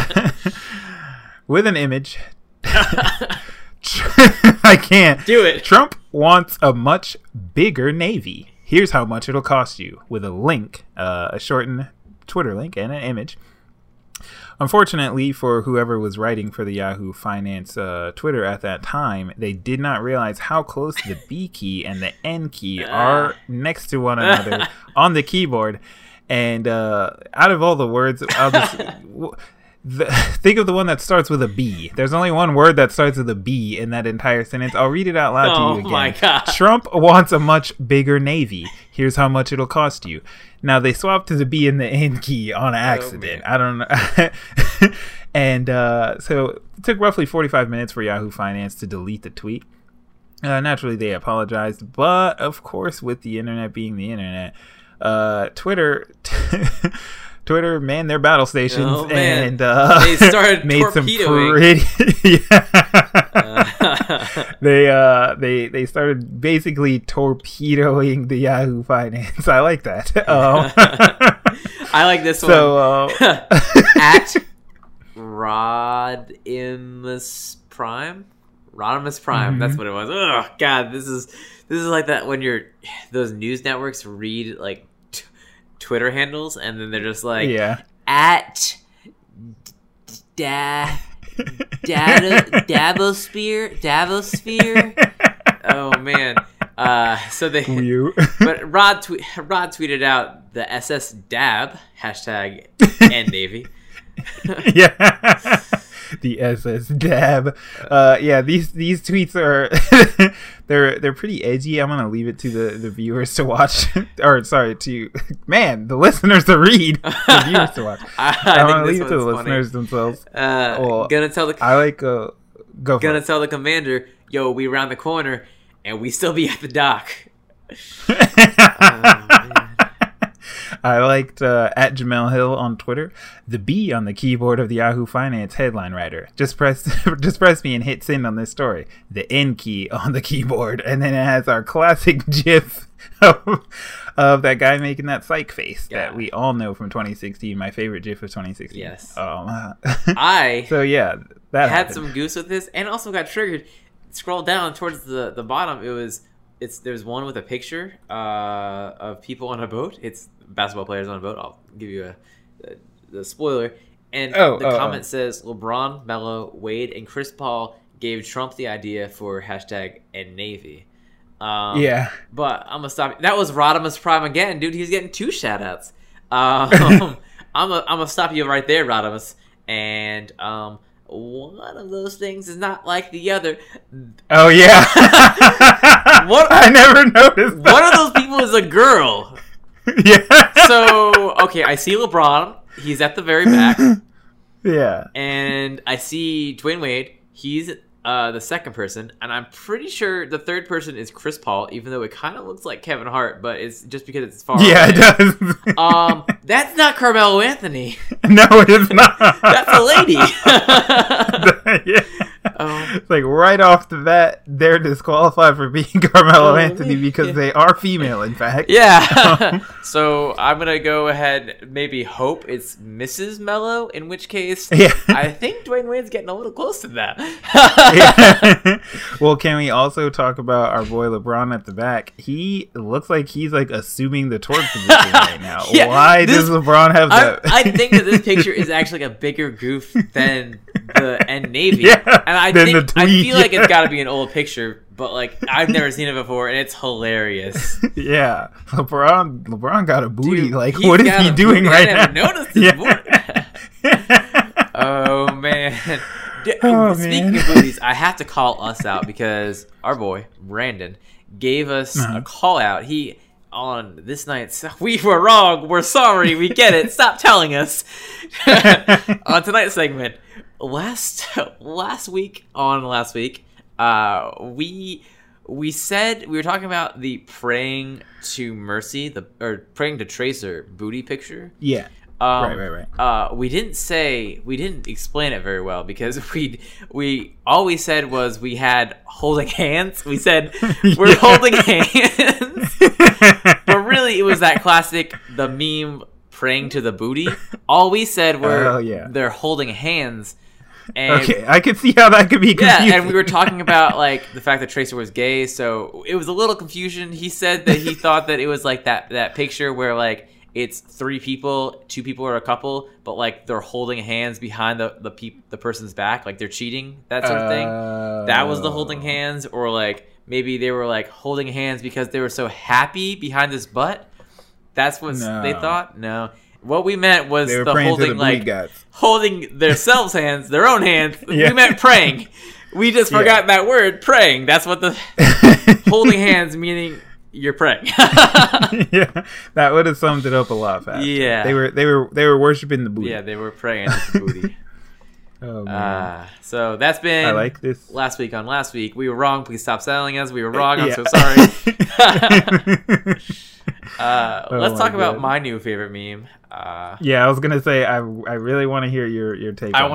with an image. I can't do it. Trump wants a much bigger Navy. Here's how much it'll cost you, with a link, a shortened Twitter link, and an image. Unfortunately for whoever was writing for the Yahoo Finance Twitter at that time, they did not realize how close the B key and the N key are next to one another on the keyboard. And out of all the words, I'll just... think of the one that starts with a B. There's only one word that starts with a B in that entire sentence. I'll read it out loud to you again. Oh my God. Trump wants a much bigger Navy. Here's how much it'll cost you. Now, they swapped to the B and the N key on accident. I don't know. And so it took roughly 45 minutes for Yahoo Finance to delete the tweet. Naturally, they apologized. But, of course, with the internet being the internet, Twitter manned their battle stations and they started made torpedoing. Some pretty. They started basically torpedoing the Yahoo Finance. I like that. I like this one. At Rodimus Prime. Mm-hmm. That's what it was. Oh God, this is like that when those news networks read like Twitter handles, and then they're just like, at Davosphere. Oh man. So they but Rod tweeted out the SS Dab hashtag and Navy. Yeah. The SS Dab. These tweets are they're pretty edgy. I'm gonna leave it to the viewers to watch, or sorry, the listeners to read, the viewers to watch. I'm gonna leave it to the listeners themselves. Gonna tell the commander, yo, we round the corner and we still be at the dock. I liked at Jamel Hill on Twitter, the B on the keyboard of the Yahoo Finance headline writer. Just press me and hit send on this story. The N key on the keyboard, and then it has our classic GIF of that guy making that psych face that we all know from 2016. My favorite GIF of 2016. Yes. That happened. Some goose with this, and also got triggered. Scroll down towards the bottom. It was. There's one with a picture of people on a boat. It's basketball players on a boat. I'll give you a spoiler. And comment says, LeBron, Melo, Wade, and Chris Paul gave Trump the idea for hashtag and Navy. But I'm going to stop. That was Rodimus Prime again, dude. He's getting 2 shout-outs. I'm going to stop you right there, Rodimus. And... one of those things is not like the other. Oh yeah. What I never noticed that. One of those people is a girl. Yeah. So okay, I see LeBron. He's at the very back. Yeah. And I see Dwayne Wade. He's the second person, and I'm pretty sure the third person is Chris Paul, even though it kind of looks like Kevin Hart, but it's just because it's far. Yeah, it does. That's not Carmelo Anthony. No, it is not. That's a lady. Yeah. It's like right off the bat, they're disqualified for being Carmelo Anthony because they are female, in fact. Yeah. So I'm gonna go ahead, maybe hope it's Mrs. Mello, in which case, I think Dwayne Wade's getting a little close to that. Yeah. Well, can we also talk about our boy LeBron at the back? He looks like he's like assuming the torque position right now. Yeah, Why does LeBron have that? I think that this picture is actually a bigger goof than the Navy. Yeah, and I feel like it's got to be an old picture but like I've never seen it before, and it's hilarious. Yeah, LeBron got a booty. Dude, like, what is he doing right now? I never noticed his booty. Oh man. Speaking of booties, I have to call us out because our boy Brandon gave us a call out. He on this night's "We Were Wrong, We're Sorry, We Get It, Stop Telling Us" on tonight's segment. Last week, we said we were talking about the praying to Mercy, or praying to Tracer booty picture. Yeah. Right. We didn't explain it very well because we all we said was we had holding hands. We said we're holding hands, but really it was that classic, the meme praying to the booty. All we said were they're holding hands. And okay, I could see how that could be confusing. Yeah, and we were talking about like the fact that Tracer was gay, so it was a little confusion. He said that he thought that it was like that picture where like, it's three people, two people are a couple, but like they're holding hands behind the person's back, like they're cheating, that sort of thing. That was the holding hands, or like maybe they were like holding hands because they were so happy behind his butt. That's what they thought. No, what we meant was the holding, like holding themselves hands, their own hands. Yeah. We meant praying. We just forgot that word, praying. That's what the holding hands meaning. You're praying. Yeah, that would have summed it up a lot faster. Yeah, they were worshiping the booty. Yeah, they were praying to the booty. Oh man! So that's been I like this. Last week on Last Week, We Were Wrong. Please stop selling us. We were wrong. I'm so sorry. Let's talk about my new favorite meme. I was gonna say I really want to hear your take. I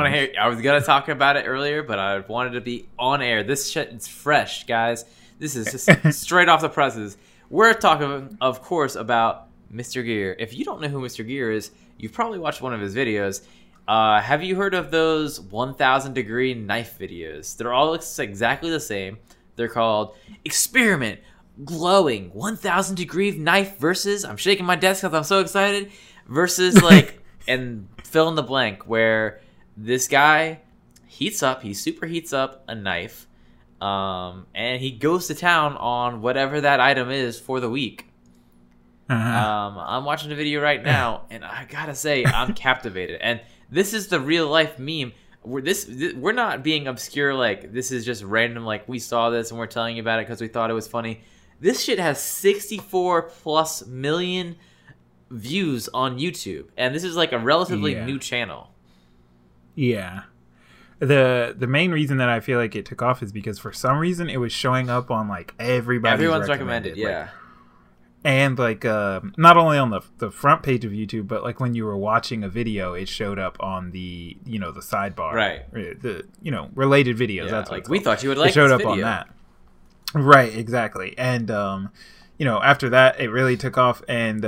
was gonna talk about it earlier, but I wanted to be on air. This shit is fresh, guys. This is just straight off the presses. We're talking, of course, about Mr. Gear. If you don't know who Mr. Gear is, you've probably watched one of his videos. Have you heard of those 1,000 degree knife videos? They're all exactly the same. They're called Experiment Glowing 1,000 degree knife versus, I'm shaking my desk because I'm so excited, versus like, and fill in the blank, where this guy super heats up a knife. And he goes to town on whatever that item is for the week. I'm watching the video right now, and I gotta say, I'm captivated. And this is the real life meme. We're not being obscure. Like, this is just random. Like, we saw this and we're telling you about it because we thought it was funny. This shit has 64 plus million views on YouTube, and this is like a relatively new channel. Yeah. The main reason that I feel like it took off is because for some reason it was showing up on like everyone's recommended. And like not only on the front page of YouTube, but like when you were watching a video, it showed up on the the sidebar, right? The related videos. Yeah, that's like we thought you would like. It showed up on that, right? Exactly. And after that, it really took off, and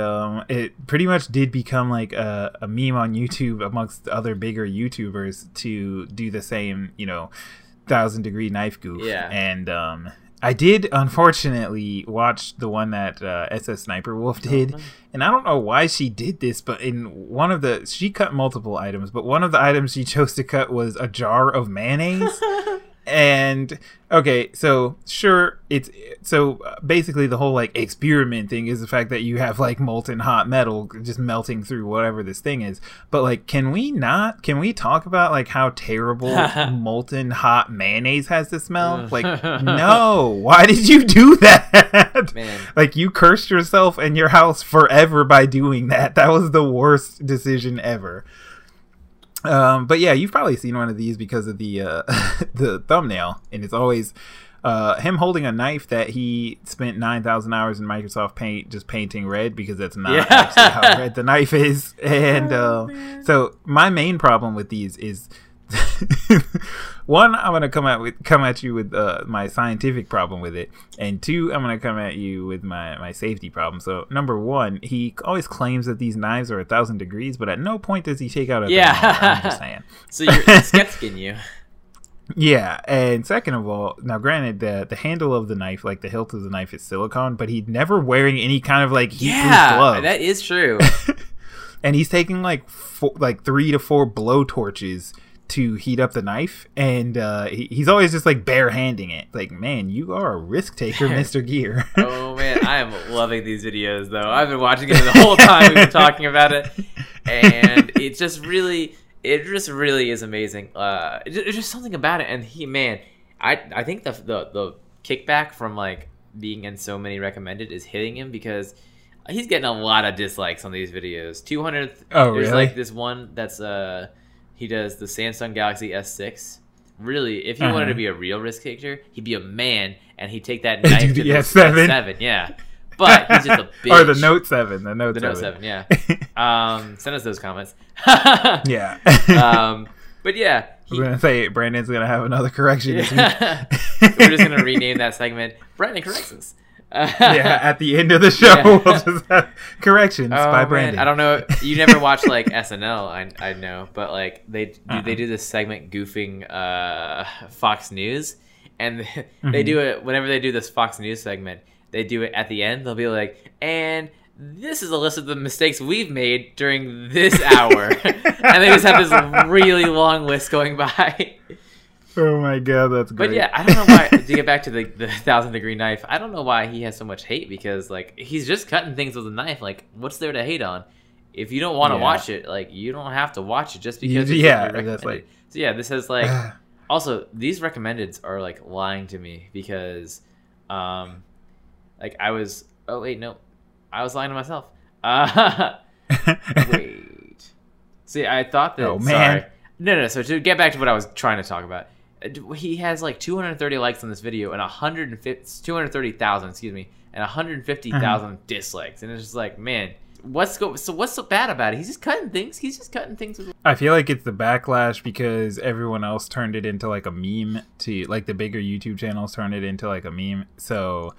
it pretty much did become like a meme on YouTube amongst other bigger YouTubers to do the same, 1,000 degree knife goof. Yeah. And I did, unfortunately, watch the one that SS Sniper Wolf did, and I don't know why she did this, but she cut multiple items, but one of the items she chose to cut was a jar of mayonnaise. And okay, so sure, it's so basically the whole like experiment thing is the fact that you have like molten hot metal just melting through whatever this thing is, but like can we talk about like how terrible molten hot mayonnaise has to smell? Like, no, why did you do that? Man. Like, you cursed yourself and your house forever by doing that. That was the worst decision ever. But yeah, you've probably seen one of these because of the the thumbnail, and it's always him holding a knife that he spent 9,000 hours in Microsoft Paint just painting red, because that's not actually how red the knife is. And so my main problem with these is one, I'm gonna come at you with my scientific problem with it, and two, I'm gonna come at you with my safety problem. So number one, he always claims that these knives are 1,000 degrees, but at no point does he take out a knife. I'm just saying. So you're skeptic, you. Yeah, and second of all, now granted, the handle of the knife, like the hilt of the knife, is silicone, but he's never wearing any kind of like heat-proof glove. That is true. And he's taking like 3 to 4 blowtorches to heat up the knife, and he's always just like barehanding it. Like, man, you are a risk taker, Mr. Gear. Oh man, I am loving these videos though. I've been watching it the whole time we've been talking about it, and it just really is amazing. It's just something about it, and I think the kickback from like being in so many recommended is hitting him, because he's getting a lot of dislikes on these videos. 200. Oh, really? There's like this one that's he does the Samsung Galaxy S6. Really, if he wanted to be a real risk taker, he'd be a man and he'd take that knife to the S7. Yeah, but he's just a bitch. Or the Note 7. The Note 7. Yeah. Send us those comments. Yeah. But yeah. We're going to say Brandon's going to have another correction this week. We're just going to rename that segment Brandon Corrects Us. Yeah, at the end of the show, we'll just have corrections by Brandon. Man. I don't know. You never watch like SNL, I know, but like they do this segment goofing Fox News, and they do it whenever they do this Fox News segment. They do it at the end. They'll be like, and this is a list of the mistakes we've made during this hour, and they just have this really long list going by. Oh my god, that's great. But yeah, I don't know why, to get back to the 1,000-degree knife, I don't know why he has so much hate, because like he's just cutting things with a knife. Like, what's there to hate on? If you don't want to watch it, like you don't have to watch it just because it's like. So yeah, this has like also these recommendeds are like lying to me, because like I was lying to myself. Wait. See, I thought that so to get back to what I was trying to talk about. He has like 230 likes on this video and 230,000, and 150,000 dislikes, and it's just like, man, what's so bad about it? He's just cutting things. I feel like it's the backlash because everyone else turned it into like a meme, to like the bigger YouTube channels turned it into like a meme, so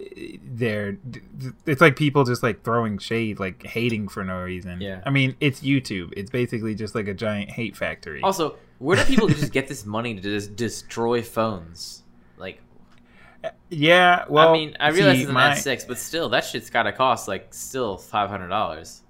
it's like people just like throwing shade, like hating for no reason. Yeah, I mean, it's YouTube. It's basically just like a giant hate factory. Also, where do people just get this money to just destroy phones? Like, yeah, well, I mean, I realize it's an S6, but still, that shit's gotta cost like still $500.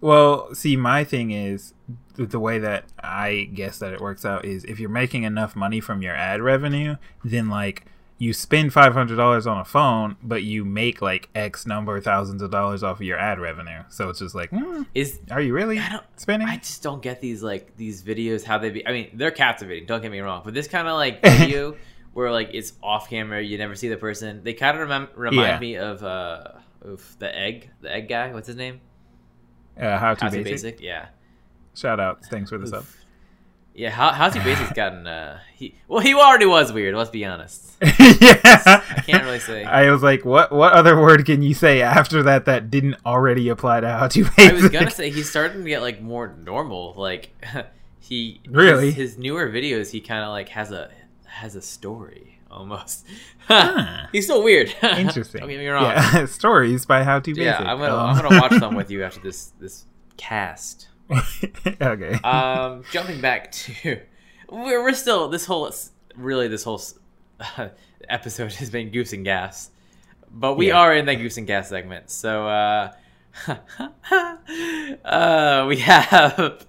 Well, see, my thing is, the way that I guess that it works out is if you're making enough money from your ad revenue, then like you spend $500 on a phone, but you make like X number of thousands of dollars off of your ad revenue. So it's just like, are you really spending? I just don't get these like these videos. I mean, they're captivating. Don't get me wrong, but this kind of like video where like it's off camera, you never see the person. They kind of remind me of the egg guy. What's his name? How to Basic. Yeah. Shout out. Thanks for this up. Yeah, how's your basics gotten? He already was weird. Let's be honest. I can't really say. I was like, what other word can you say after that didn't already apply to how to basic? I was gonna say he's starting to get like more normal. Like he really his newer videos, he kind of like has a story almost. He's still weird. Interesting. Don't get me wrong. Yeah, stories by how to basic. Yeah, I'm gonna watch them with you after this cast. Okay. Jumping back to we're still this whole episode has been goose and gas, but we are in the goose and gas segment. So we have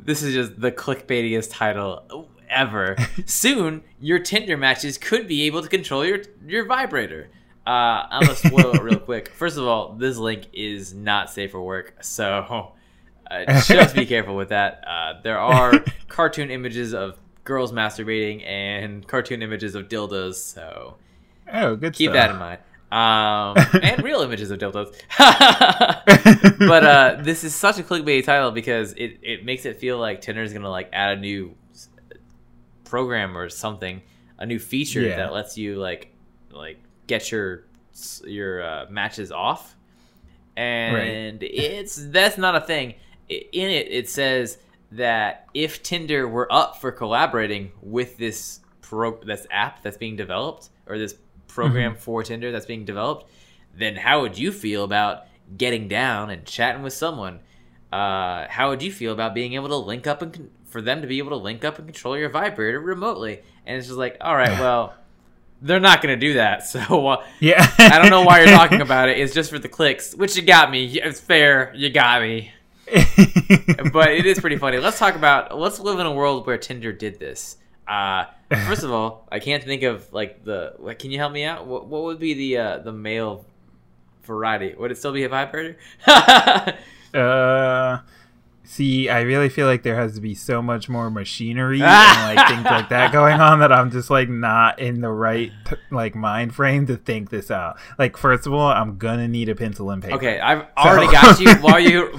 this is just the clickbaitiest title ever. Soon, your Tinder matches could be able to control your vibrator. I'm gonna spoil it real quick. First of all, this link is not safe for work, so just be careful with that. There are cartoon images of girls masturbating and cartoon images of dildos, so keep that in mind. And real images of dildos. But this is such a clickbait title because it makes it feel like Tinder is gonna like add a new program or something, a new feature that lets you like get your matches off, and that's not a thing. In it says that if Tinder were up for collaborating with this this app that's being developed, or this program for Tinder that's being developed, then how would you feel about getting down and chatting with someone? How would you feel about being able to link up and for them to be able to link up and control your vibrator remotely? And it's just like, all right, well. They're not going to do that, so I don't know why you're talking about it. It's just for the clicks, which you got me. It's fair. You got me. But it is pretty funny. Let's live in a world where Tinder did this. First of all, I can't think of can you help me out? What would be the male variety? Would it still be a vibrator? See, I really feel like there has to be so much more machinery and things like that going on that I'm just not in the right mind frame to think this out. First of all, I'm gonna need a pencil and paper. Okay, I've already got you.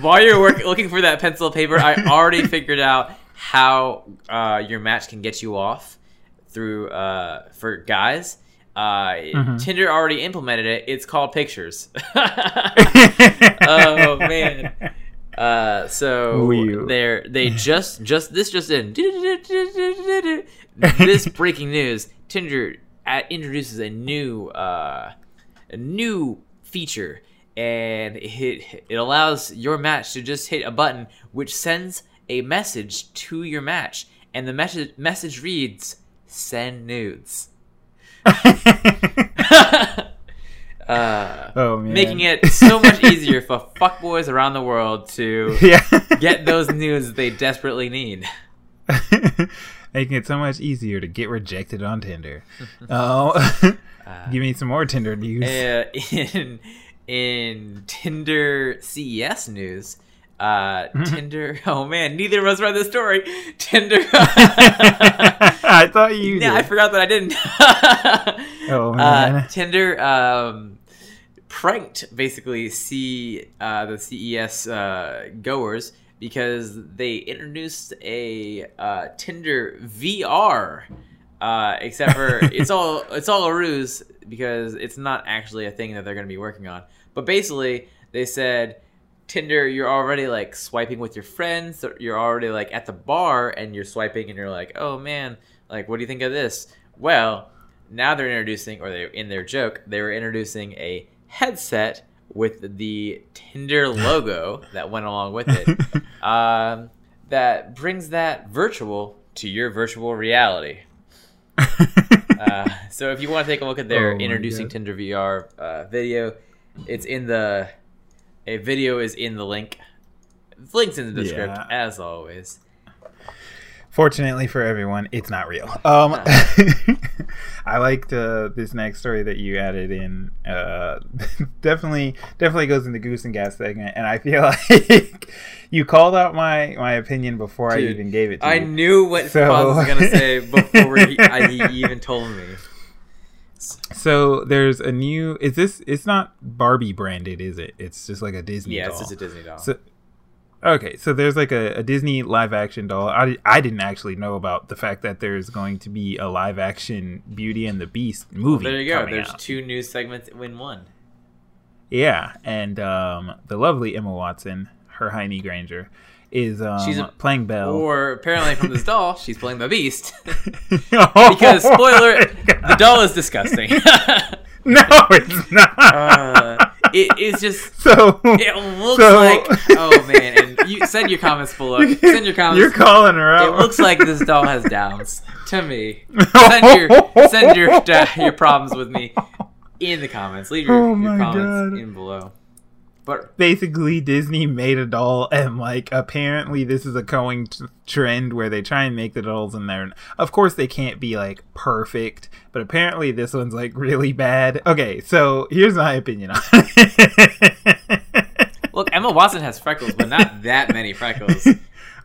While you're looking for that pencil and paper, I already figured out how your match can get you off through for guys. Tinder already implemented it. It's called pictures. Oh man. So they just in this breaking news, Tinder introduces a new feature, and it allows your match to just hit a button which sends a message to your match, and the message reads, "Send nudes." Making it so much easier for fuckboys around the world to get those nudes they desperately need. Making it so much easier to get rejected on Tinder. Give me some more Tinder news. In Tinder CES news, Tinder. Oh man, neither of us read this story. Tinder. I thought you did. Yeah, I forgot that I didn't. Oh man, Tinder. Pranked basically the CES goers because they introduced a Tinder VR, except for it's all a ruse because it's not actually a thing that they're going to be working on. But basically, they said Tinder, you're already swiping with your friends. You're already at the bar and you're swiping and you're like, oh man, what do you think of this? Well, now they're introducing, or they in their joke, they were introducing a headset with the Tinder logo that went along with it, that brings that virtual to your virtual reality. So if you want to take a look at their introducing Tinder VR video, it's in the video is in the link. The link's in the description as always. Fortunately for everyone, it's not real. I liked this next story that you added in. Definitely goes in the goose and gas segment, and I feel like you called out my opinion before I even gave it to you. I knew what Bob was going to say before he even told me. So there's a new... It's not Barbie branded, is it? It's just a Disney doll. Yeah, it's just a Disney doll. So there's a Disney live-action doll. I didn't actually know about the fact that there's going to be a live-action Beauty and the Beast movie. Well, there you go. There's two news segments in one. Yeah, and the lovely Emma Watson, her Hermione Granger, is she's playing Belle. Or apparently from this doll, she's playing the Beast. Because, spoiler, the doll is disgusting. No, it's not. It's just it looks like, oh man, and you send your comments below. Send your comments. You're calling her out. It looks like this doll has downs to me. Send your problems with me in the comments. Leave your comments in below. But basically, Disney made a doll, and apparently this is a going trend where they try and make the dolls, and they're, of course, they can't be perfect, but apparently this one's really bad. Okay, so here's my opinion on it. Look, Emma Watson has freckles, but not that many freckles.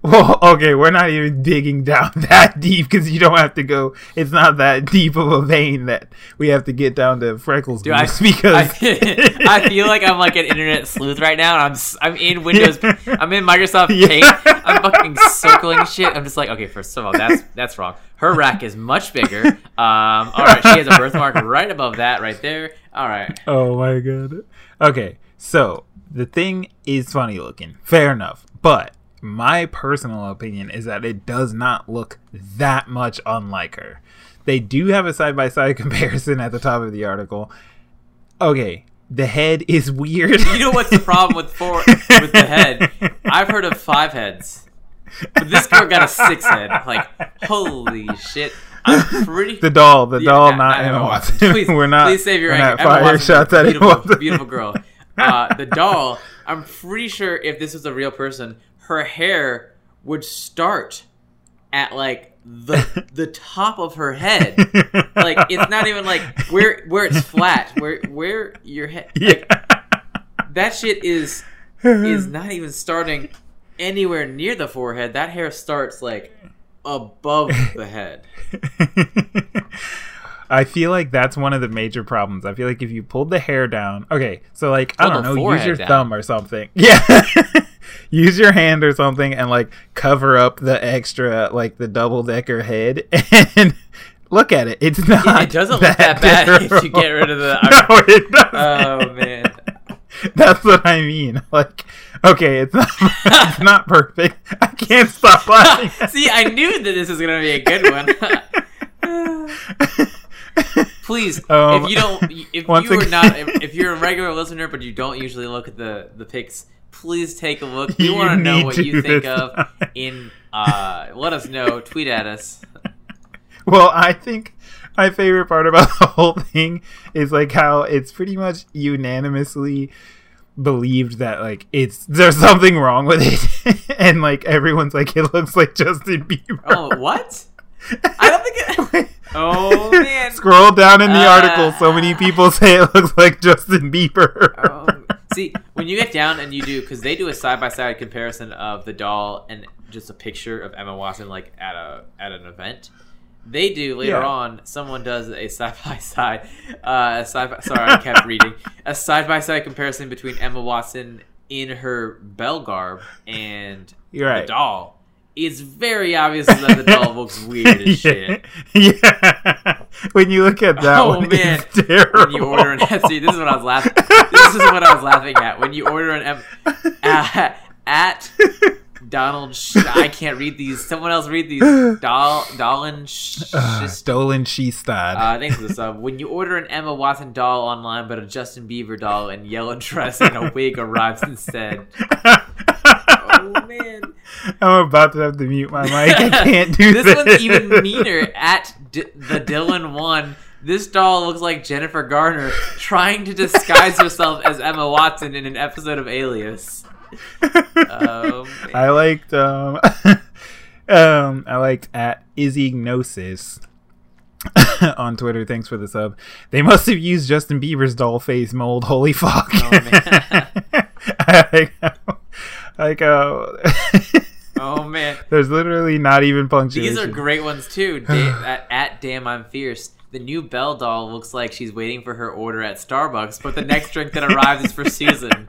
Well, okay, we're not even digging down that deep because you don't have to go. It's not that deep of a vein that we have to get down to freckles. Dude, I feel like I'm an internet sleuth right now, and I'm in Windows. I'm in Microsoft Paint. Yeah. I'm fucking circling shit. I'm just okay. First of all, that's wrong. Her rack is much bigger. All right, she has a birthmark right above that, right there. All right. Oh my god. Okay, so the thing is funny looking. Fair enough, but my personal opinion is that it does not look that much unlike her. They do have a side-by-side comparison at the top of the article. Okay, the head is weird. You know what's the problem with the head? I've heard of 5 heads. But this girl got a 6 head. Holy shit. I'm pretty... The doll, not Emma Watson. Please save your anger. Fire shots at Emma Watson. Beautiful girl. The doll, I'm pretty sure if this was a real person, her hair would start at like the top of her head. Like, it's not even like where it's flat, where your head, like, that shit is not even starting anywhere near the forehead. That hair starts like above the head. I feel like that's one of the major problems. I feel like if you pulled the hair down, okay, so like, I don't know, use your thumb or something. Yeah. Use your hand or something and like cover up the extra, like the double decker head, and look at it. It's not. Yeah, it doesn't look that bad if you get rid of the. No, it doesn't. Oh man. That's what I mean. Like, okay, it's not perfect. I can't stop laughing. See, I knew that this was gonna be a good one. Please, if you're a regular listener but you don't usually look at the pics, please take a look. We want to know what you think of. Let us know. Tweet at us. Well, I think my favorite part about the whole thing is like how it's pretty much unanimously believed that like there's something wrong with it, and like everyone's like, it looks like Justin Bieber. Oh, what? I don't think it. Oh man! Scroll down in the article. So many people say it looks like Justin Bieber. See, when you get down and you do, because they do a side-by-side comparison of the doll and just a picture of Emma Watson, like at an event. They do later on. Someone does a side-by-side. Sorry, I kept reading. A side-by-side comparison between Emma Watson in her Belle garb and the doll. It's very obvious that the doll looks weird as shit. Yeah. When you look at that one, man. It's terrible. When you order an... See, this is what I was laughing at. This is what I was laughing at. When you order an... at Donald... I can't read these. Someone else read these. Dolan... Stolen Sheestad. I think this up. When you order an Emma Watson doll online, but a Justin Bieber doll in yellow dress and a wig arrives instead... Oh, man. I'm about to have to mute my mic. I can't do this. This one's even meaner. At the Dylan one, this doll looks like Jennifer Garner trying to disguise herself as Emma Watson in an episode of Alias. I liked. I liked at Izzy Gnosis on Twitter. Thanks for the sub. They must have used Justin Bieber's doll face mold. Holy fuck! Oh man. Oh man, there's literally not even punctuation. These are great ones too. At Damn I'm Fierce, the new Belle doll looks like she's waiting for her order at Starbucks, but the next drink that arrives is for Susan.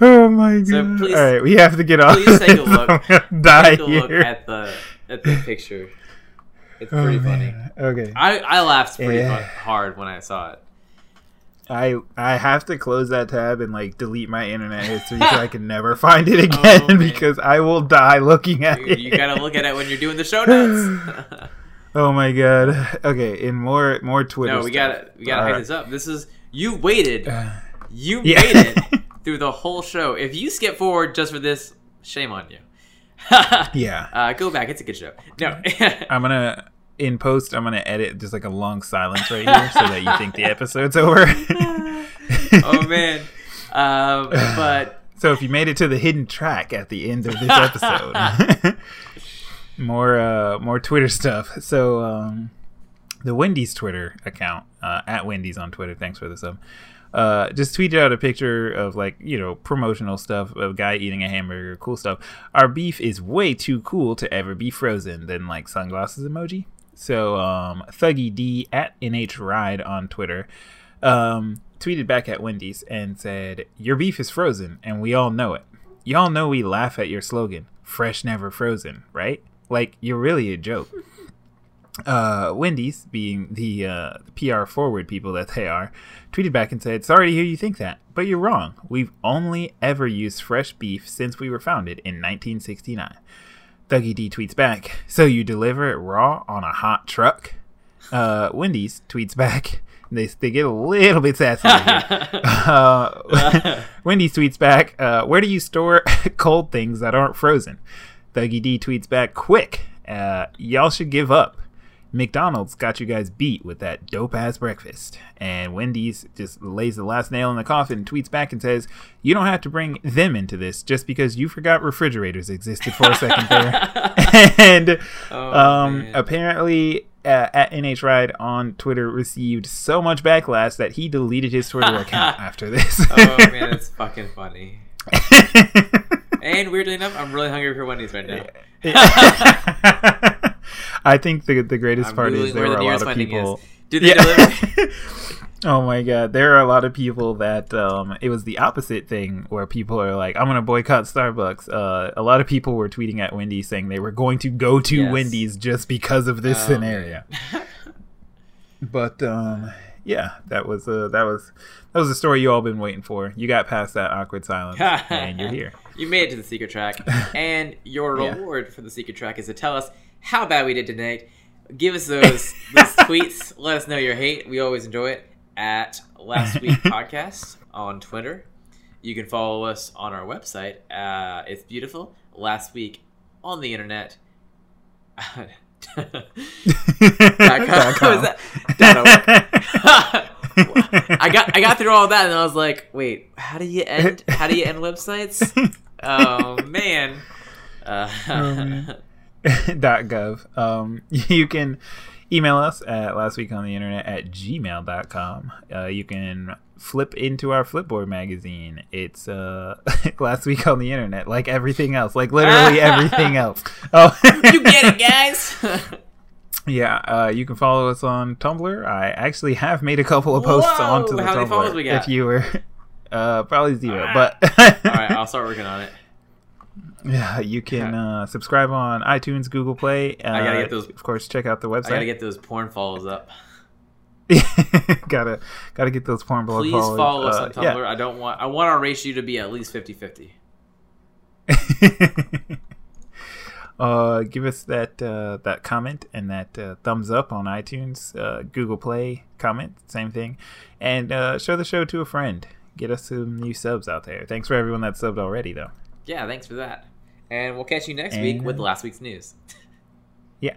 Oh my god! So please, all right, we have to get off. Please take a look. Look at the picture. It's pretty funny. Okay, I laughed pretty hard when I saw it. I have to close that tab and like delete my internet history so I can never find it again because I will die looking at it. You gotta look at it when you're doing the show notes. Oh my god. Okay, in more Twitter. No, we gotta hang this up. This is you waited through the whole show. If you skip forward just for this, shame on you. Go back. It's a good show. No, in post, I'm going to edit just like a long silence right here so that you think the episode's over. Oh, man. But so if you made it to the hidden track at the end of this episode, more Twitter stuff. So the Wendy's Twitter account, at Wendy's on Twitter, thanks for the sub, just tweeted out a picture of like, you know, promotional stuff of a guy eating a hamburger, cool stuff. Our beef is way too cool to ever be frozen, then like sunglasses emoji. So, Thuggy D at NH Ride on Twitter tweeted back at Wendy's and said, "Your beef is frozen, and we all know it. Y'all know we laugh at your slogan, fresh never frozen, right? Like, you're really a joke." Wendy's, being the PR forward people that they are, tweeted back and said, "Sorry to hear you think that, but you're wrong. We've only ever used fresh beef since we were founded in 1969. Thuggy D tweets back, "So you deliver it raw on a hot truck?" Wendy's tweets back. They get a little bit sassy here. Wendy's tweets back, "Where do you store cold things that aren't frozen?" Thuggy D tweets back, "Quick, y'all should give up. McDonald's got you guys beat with that dope-ass breakfast. And Wendy's just lays the last nail in the coffin and tweets back and says, you don't have to bring them into this just because you forgot refrigerators existed for a second there. And apparently at NHRide on Twitter received so much backlash that he deleted his Twitter account after this. Oh, man, it's fucking funny. And weirdly enough, I'm really hungry for Wendy's right now. I think the greatest part is there are a lot of people. Do they deliver? Oh my god, there are a lot of people that it was the opposite thing where people are like, I'm gonna boycott Starbucks. A lot of people were tweeting at Wendy's saying they were going to go to Wendy's just because of this scenario. But yeah, that was the story you all been waiting for. You got past that awkward silence, and you're here. You made it to the secret track, and your reward for the secret track is to tell us how bad we did tonight. Give us those tweets. Let us know your hate. We always enjoy it. At Last Week Podcast on Twitter. You can follow us on our website. It's beautiful. Last Week on the Internet. I got through all that and I was like, wait, how do you end websites? Oh man. .gov. You can email us at lastweekontheinternet@gmail.com. You can flip into our Flipboard magazine. It's Last Week on the Internet, like everything else, like literally everything else. Oh, you get it, guys. Yeah, you can follow us on Tumblr. I actually have made a couple of posts onto the Tumblr. We got? If you were probably zero, but all right, I'll start working on it. Yeah, you can subscribe on iTunes, Google Play. I gotta get those. Of course, check out the website. I gotta get those porn follows up. gotta get those porn blog. Please follow us on Tumblr. Yeah. I want our ratio to be at least 50-50. Give us that comment and that thumbs up on iTunes, Google Play comment, same thing, and show the show to a friend. Get us some new subs out there. Thanks for everyone that subbed already, though. Yeah, thanks for that. And we'll catch you next week with last week's news. Yeah.